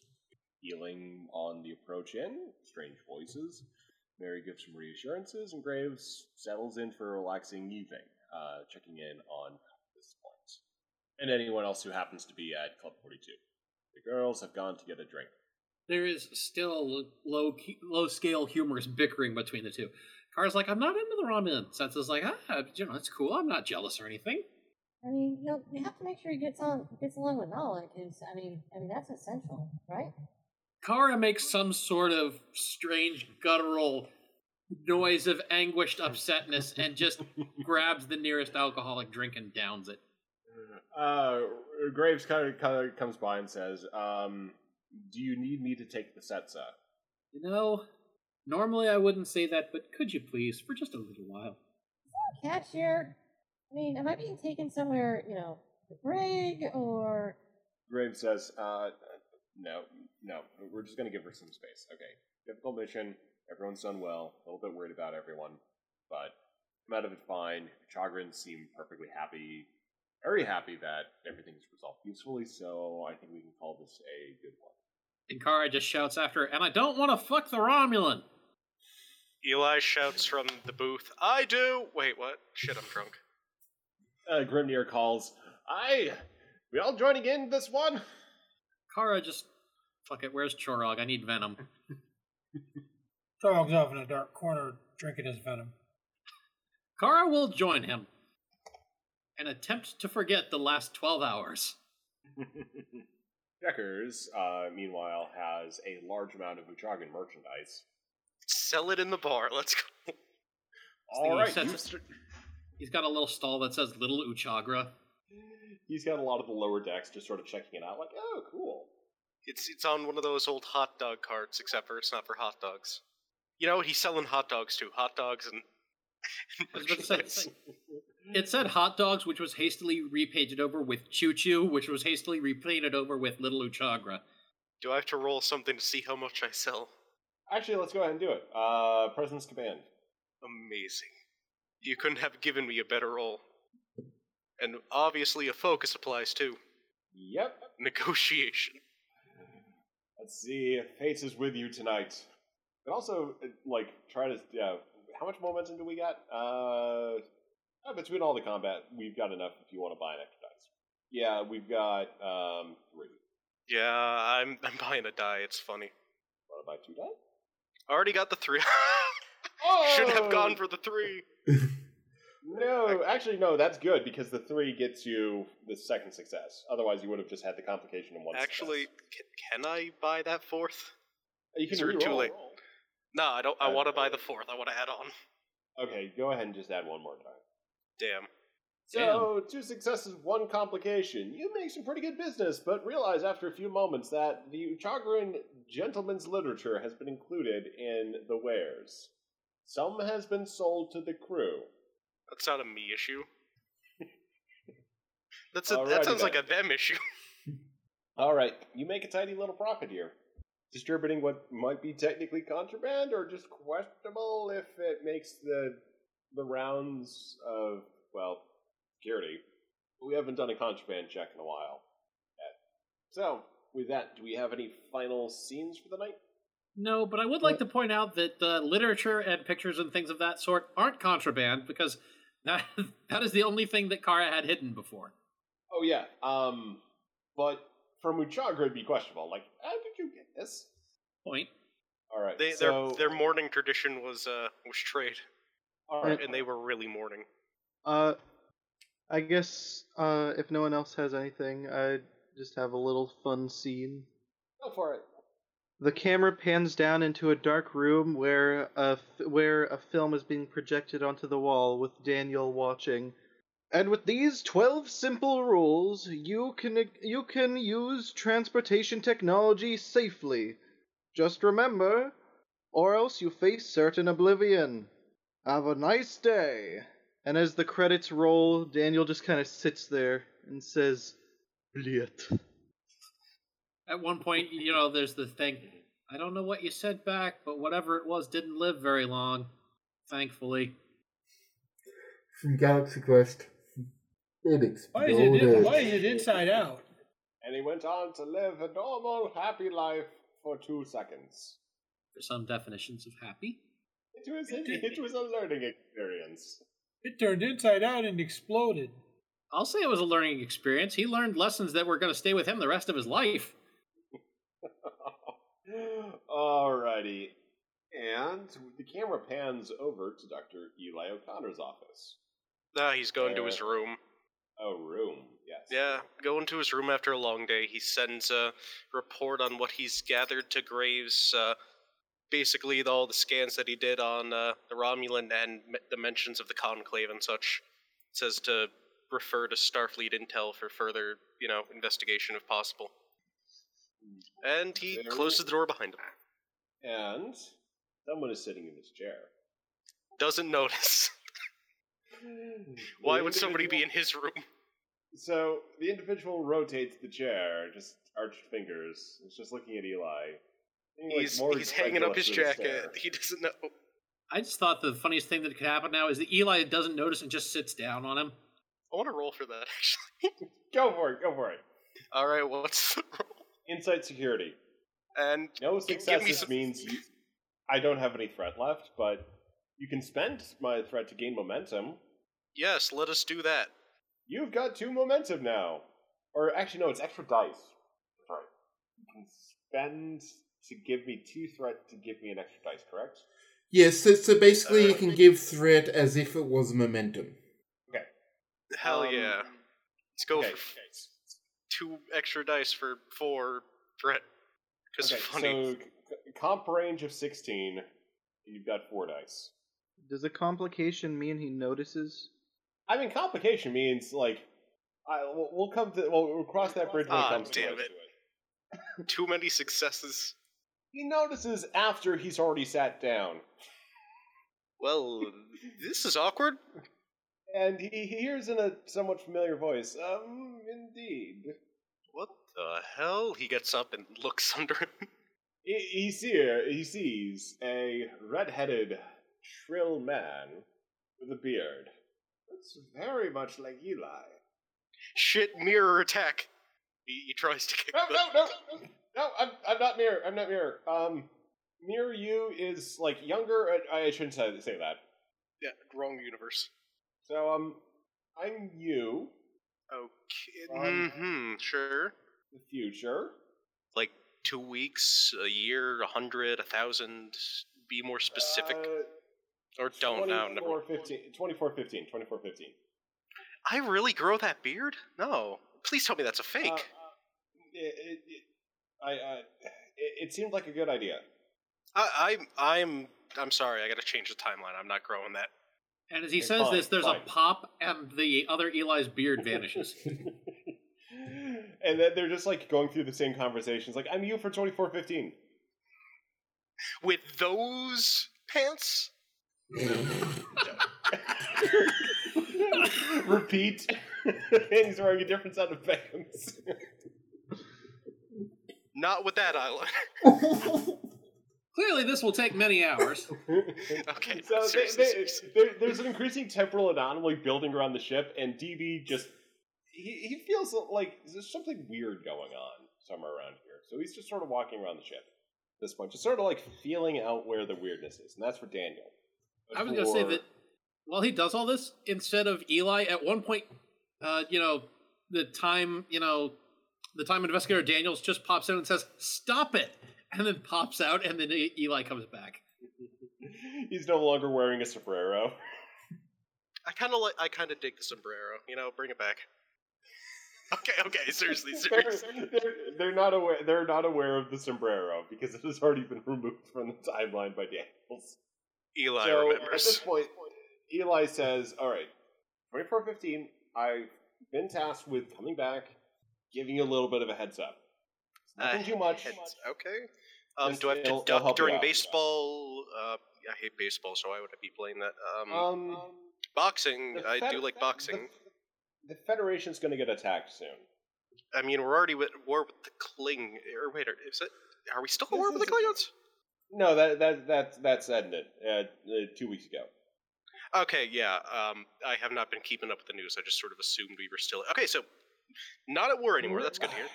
feeling on the approach in, strange voices. Mary gives some reassurances, and Graves settles in for a relaxing evening, checking in on this point. And anyone else who happens to be at Club 42. The girls have gone to get a drink. There is still low-scale humorous bickering between the two. Kara's like, I'm not into the ramen. Setsa's like, that's cool. I'm not jealous or anything. I mean, you have to make sure he gets along with Nala, because, I mean, that's essential, right? Kara makes some sort of strange, guttural noise of anguished upsetness and just grabs the nearest alcoholic drink and downs it. Graves kind of comes by and says, do you need me to take the Setsa? You know, normally I wouldn't say that, but could you please, for just a little while? Is that a cashier? I mean, am I being taken somewhere, you know, the brig, or... Graves says, No, we're just going to give her some space. Okay, difficult mission, everyone's done well, a little bit worried about everyone, but come out of it fine. Chagrins seem perfectly happy, very happy that everything's resolved peacefully, so I think we can call this a good one. And Kara just shouts after, and I don't want to fuck the Romulan! Eli shouts from the booth, I do! Wait, what? Shit, I'm drunk. Grimnir calls, we all joining in this one? Kara just... Fuck it, where's Chorog? I need venom. Chorog's off in a dark corner drinking his venom. Kara will join him and attempt to forget the last 12 hours. Checkers, meanwhile, has a large amount of Uchagra merchandise. Sell it in the bar, let's go. Alright. He's got a little stall that says Little Uchagra. He's got a lot of the lower decks just sort of checking it out like, oh, cool. It's on one of those old hot dog carts, except for it's not for hot dogs. You know, he's selling hot dogs too. Hot dogs and merchandise. It said hot dogs, which was hastily repainted over with Choo Choo, which was hastily repainted over with Little Uchagra. Do I have to roll something to see how much I sell? Actually, let's go ahead and do it. President's Command. Amazing. You couldn't have given me a better roll. And obviously a focus applies too. Yep. Negotiation. Let's see, Face is with you tonight. But also, like, try to, how much momentum do we got? Between all the combat, we've got enough if you want to buy an extra dice. Yeah, we've got, 3. Yeah, I'm buying a die, it's funny. Want to buy 2 dice? I already got the 3. Oh! Shouldn't have gone for the 3. No, actually, no, that's good, because the 3 gets you the second success. Otherwise, you would have just had the complication in one actually, success. Actually, can I buy that 4th? You can re-roll. Too late? No, I don't. I want to buy the 4th. I want to add on. Okay, go ahead and just add one more time. Damn. So, 2 successes, 1 complication. You make some pretty good business, but realize after a few moments that the Uchagran gentleman's literature has been included in the wares. Some has been sold to the crew. That's not a me issue. That sounds like a them issue. Alright, you make a tidy little profit here. Distributing what might be technically contraband, or just questionable if it makes the rounds of, well, security. We haven't done a contraband check in a while. So, with that, do we have any final scenes for the night? No, but I would like to point out that literature and pictures and things of that sort aren't contraband, because... That is the only thing that Kara had hidden before. Oh, yeah. But for Uchagra, it'd be questionable. Like, how did you get this? point. All right. Their mourning tradition was trade. All right. And they were really mourning. I guess if no one else has anything, I just have a little fun scene. Go for it. The camera pans down into a dark room where a film is being projected onto the wall with Daniel watching. And with these 12 simple rules, you can use transportation technology safely. Just remember, or else you face certain oblivion. Have a nice day. And as the credits roll, Daniel just kind of sits there and says, "Bliet." At one point, there's the thing, I don't know what you said back, but whatever it was didn't live very long, thankfully. From Galaxy Quest. It exploded. Why is it inside out? And he went on to live a normal, happy life for 2 seconds. For some definitions of happy. It was a learning experience. It turned inside out and exploded. I'll say it was a learning experience. He learned lessons that were going to stay with him the rest of his life. Alrighty. And the camera pans over to Dr. Eli O'Connor's office. He's going to his room. Oh, room, yes. Yeah, going to his room after a long day. He sends a report on what he's gathered to Graves. Basically, all the scans that he did on the Romulan and the mentions of the Conclave and such. It says to refer to Starfleet Intel for further, investigation if possible. And he closes the door behind him. And someone is sitting in his chair. Doesn't notice. Why would somebody be in his room? So, the individual rotates the chair, just arched fingers. He's just looking at Eli. He's hanging up his jacket. He doesn't know. I just thought the funniest thing that could happen now is that Eli doesn't notice and just sits down on him. I want to roll for that, actually. Go for it. All right, well, what's the roll? Insight security. And no successes means I don't have any threat left, but you can spend my threat to gain momentum. Yes, let us do that. You've got 2 momentum now. Or actually, no, it's extra dice. That's right. You can spend to give me 2 threat to give me an extra dice, correct? Yes, so basically you can give threat as if it was momentum. Okay. Hell yeah. Let's go for 2 extra dice for 4 threat. Okay, funny. So comp range of 16, you've got 4 dice. Does a complication mean he notices? I mean, complication means, we'll cross that bridge when it comes to it. Too many successes. He notices after he's already sat down. Well, this is awkward. And he hears in a somewhat familiar voice, indeed. What? The hell? He gets up and looks under him. He sees a red-headed, shrill man with a beard. Looks very much like Eli. Shit, mirror attack. He tries to kick No, I'm not mirror. Mirror you is, younger. I shouldn't say that. Yeah, wrong universe. So, I'm you. Okay, sure. The future. 2 weeks, a year, 100, 1,000, be more specific. Or don't now. 2415. I really grow that beard? No. Please tell me that's a fake. It seemed like a good idea. I'm sorry, I gotta change the timeline. I'm not growing that. And as he says this, there's a pop and the other Eli's beard vanishes. And then they're just, going through the same conversations. I'm you for 2415. With those pants? Repeat things wearing a different set of pants. Not with that eyeliner. Clearly this will take many hours. Okay. So there's an increasing temporal anomaly building around the ship, and DB just... He feels like there's something weird going on somewhere around here. So he's just sort of walking around the ship at this point. Just sort of feeling out where the weirdness is. And that's for Daniel. But I was going to say that while he does all this, instead of Eli, at one point, the time investigator Daniels just pops in and says, "Stop it! and then pops out, and then Eli comes back. He's no longer wearing a sombrero. I kind of dig the sombrero. You know, bring it back. Okay. Seriously. They're not aware. They're not aware of the sombrero because it has already been removed from the timeline by Daniels. Eli so remembers. At this point, Eli says, "All right, 24:15. I've been tasked with coming back, giving you a little bit of a heads up. Nothing too much. Okay. Do I have to duck during baseball? I hate baseball, so why would I be playing that? Boxing. I do like boxing. The Federation's going to get attacked soon. I mean, we're already at war with the Kling. Or wait, are we still at war with the Klingons? No, that's ended 2 weeks ago. Okay, yeah. I have not been keeping up with the news. I just sort of assumed we were still... Okay, so not at war anymore. That's good to hear.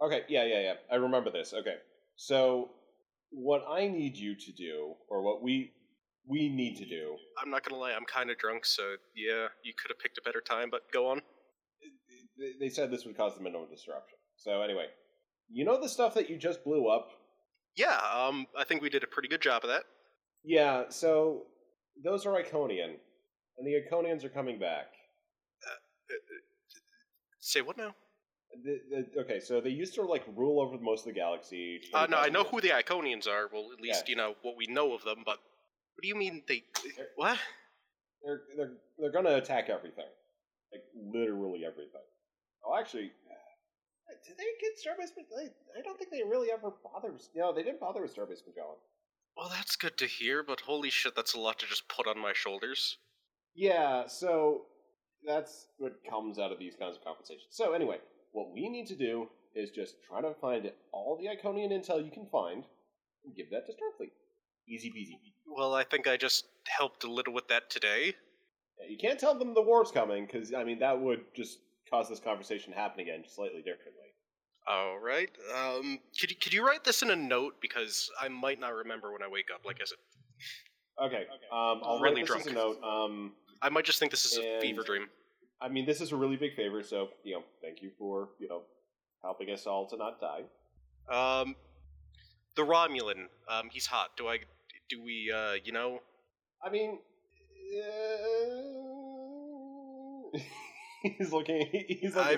Okay, yeah. I remember this. Okay, so what I need you to do, or what we need to do... I'm not going to lie. I'm kind of drunk, so yeah, you could have picked a better time, but go on. They said this would cause the minimum disruption. So anyway, you know the stuff that you just blew up? Yeah, I think we did a pretty good job of that. Yeah, so... Those are Iconian, and the Iconians are coming back. Say what now? Okay, so they used to, rule over most of the galaxy. No, I know who the Iconians are, well, at least, you know, what we know of them, but what do you mean they're, what? They're gonna attack everything. Literally everything. Oh, actually, did they get Starbase Magellan? I don't think they really ever bothered. No, they didn't bother with Starbase Magellan. Well, that's good to hear, but holy shit, that's a lot to just put on my shoulders. Yeah, so that's what comes out of these kinds of conversations. So anyway, what we need to do is just try to find all the Iconian intel you can find and give that to Starfleet. Easy peasy. Well, I think I just helped a little with that today. Yeah, you can't tell them the war's coming, because, that would just cause this conversation to happen again slightly differently. All right. Could you write this in a note because I might not remember when I wake up. Like I said. Okay. I'll really write this drunk. As a note. I might just think this is a fever dream. I mean, this is a really big favor, so thank you for helping us all to not die. The Romulan. He's hot. Do we? I mean. He's looking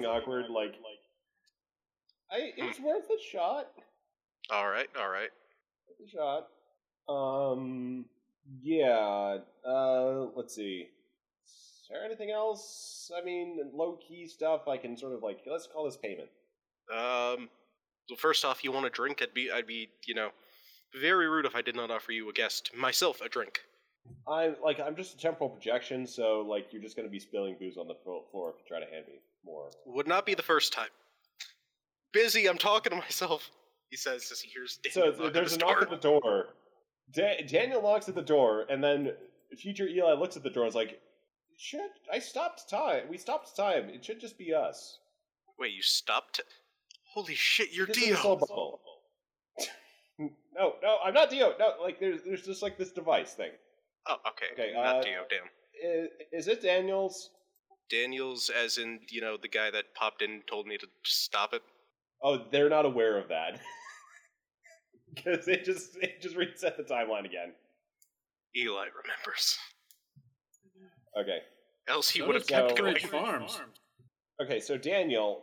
awkward. It's worth a shot. All right. Worth a shot. Yeah. Let's see. Is there anything else? Low-key stuff I can sort of, let's call this payment. Well, first off, you want a drink? I'd be, very rude if I did not offer you a guest, myself, a drink. I'm just a temporal projection, so, you're just going to be spilling booze on the floor if you try to hand me more. Would not be the first time. Busy, I'm talking to myself, he says as he hears Daniel. So there's a knock at the door. Daniel knocks at the door, and then future Eli looks at the door and is like, we stopped time. It should just be us. Wait, you stopped? Holy shit, you're Dio. No, I'm not Dio. No, there's just this device thing. Oh, okay. Not Dio, damn. Is it Daniels? Daniels as in, the guy that popped in and told me to stop it? Oh, they're not aware of that. Because they just reset the timeline again. Eli remembers. Okay. Else he would have kept going. Farms. Okay, so Daniel,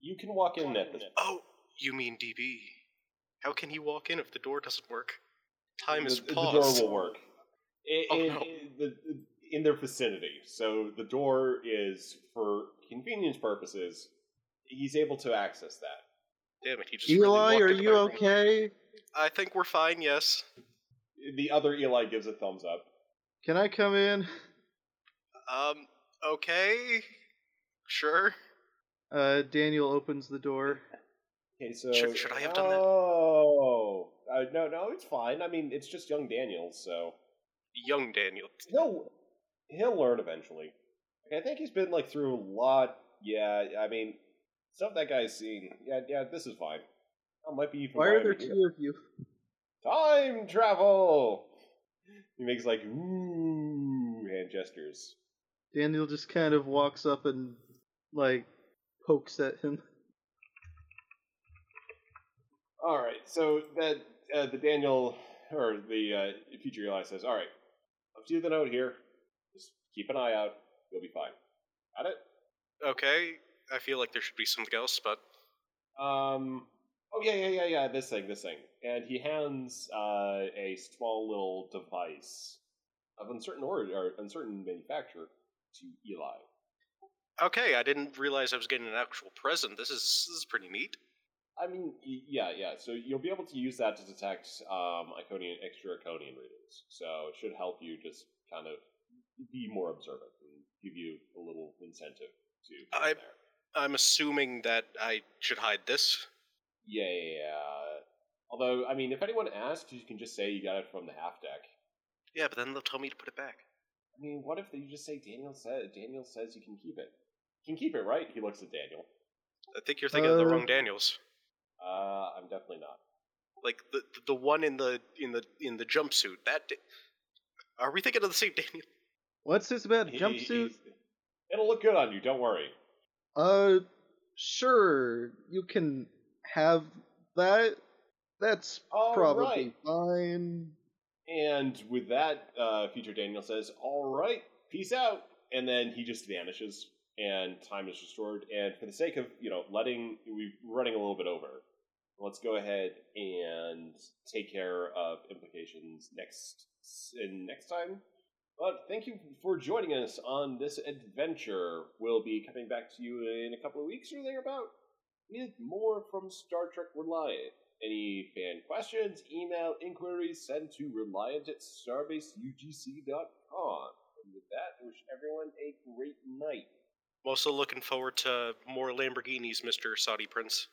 you can walk in at this. Oh, you mean DB. How can he walk in if the door doesn't work? Time is paused. The door will work. In their vicinity. So the door is, for convenience purposes... He's able to access that. Damn it, he just Eli, really are you okay? Room. I think we're fine, yes. The other Eli gives a thumbs up. Can I come in? Okay. Sure. Daniel opens the door. Okay, so... Should I have done that? Oh! No, it's fine. It's just young Daniel, so... Young Daniel. No, he'll learn eventually. I think he's been, through a lot... Yeah, stuff that guy's seen. Yeah, this is fine. I might be even. Why are there two of you? Time travel! He makes ooh, hand gestures. Daniel just kind of walks up and, pokes at him. Alright, so that the Daniel, or the future Eli says, all right, I'll see the note here. Just keep an eye out. You'll be fine. Got it? Okay. I feel like there should be something else, but... Oh, yeah, this thing. And he hands a small little device of uncertain origin, or uncertain manufacture, to Eli. Okay, I didn't realize I was getting an actual present. This is pretty neat. I mean, yeah. So you'll be able to use that to detect Iconian, extra-Iconian readings. So it should help you just kind of be more observant and give you a little incentive to get there. I'm assuming that I should hide this. Yeah. Although, I mean, if anyone asks, you can just say you got it from the half-deck. Yeah, but then they'll tell me to put it back. I mean, what if you just say Daniel says you can keep it? You can keep it, right? He looks at Daniel. I think you're thinking of the wrong Daniels. I'm definitely not. Like the one in the jumpsuit. Are we thinking of the same Daniel? What's this about jumpsuit? It'll look good on you. Don't worry. Sure. You can have that. That's all probably right. Fine. And with that, future Daniel says, all right, peace out. And then he just vanishes, and time is restored. And for the sake of, we're running a little bit over, let's go ahead and take care of implications next time. But thank you for joining us on this adventure. We'll be coming back to you in a couple of weeks or thereabout with more from Star Trek Reliant. Any fan questions, email, inquiries, send to reliant@starbaseugc.com. And with that, I wish everyone a great night. I'm also looking forward to more Lamborghinis, Mr. Saudi Prince.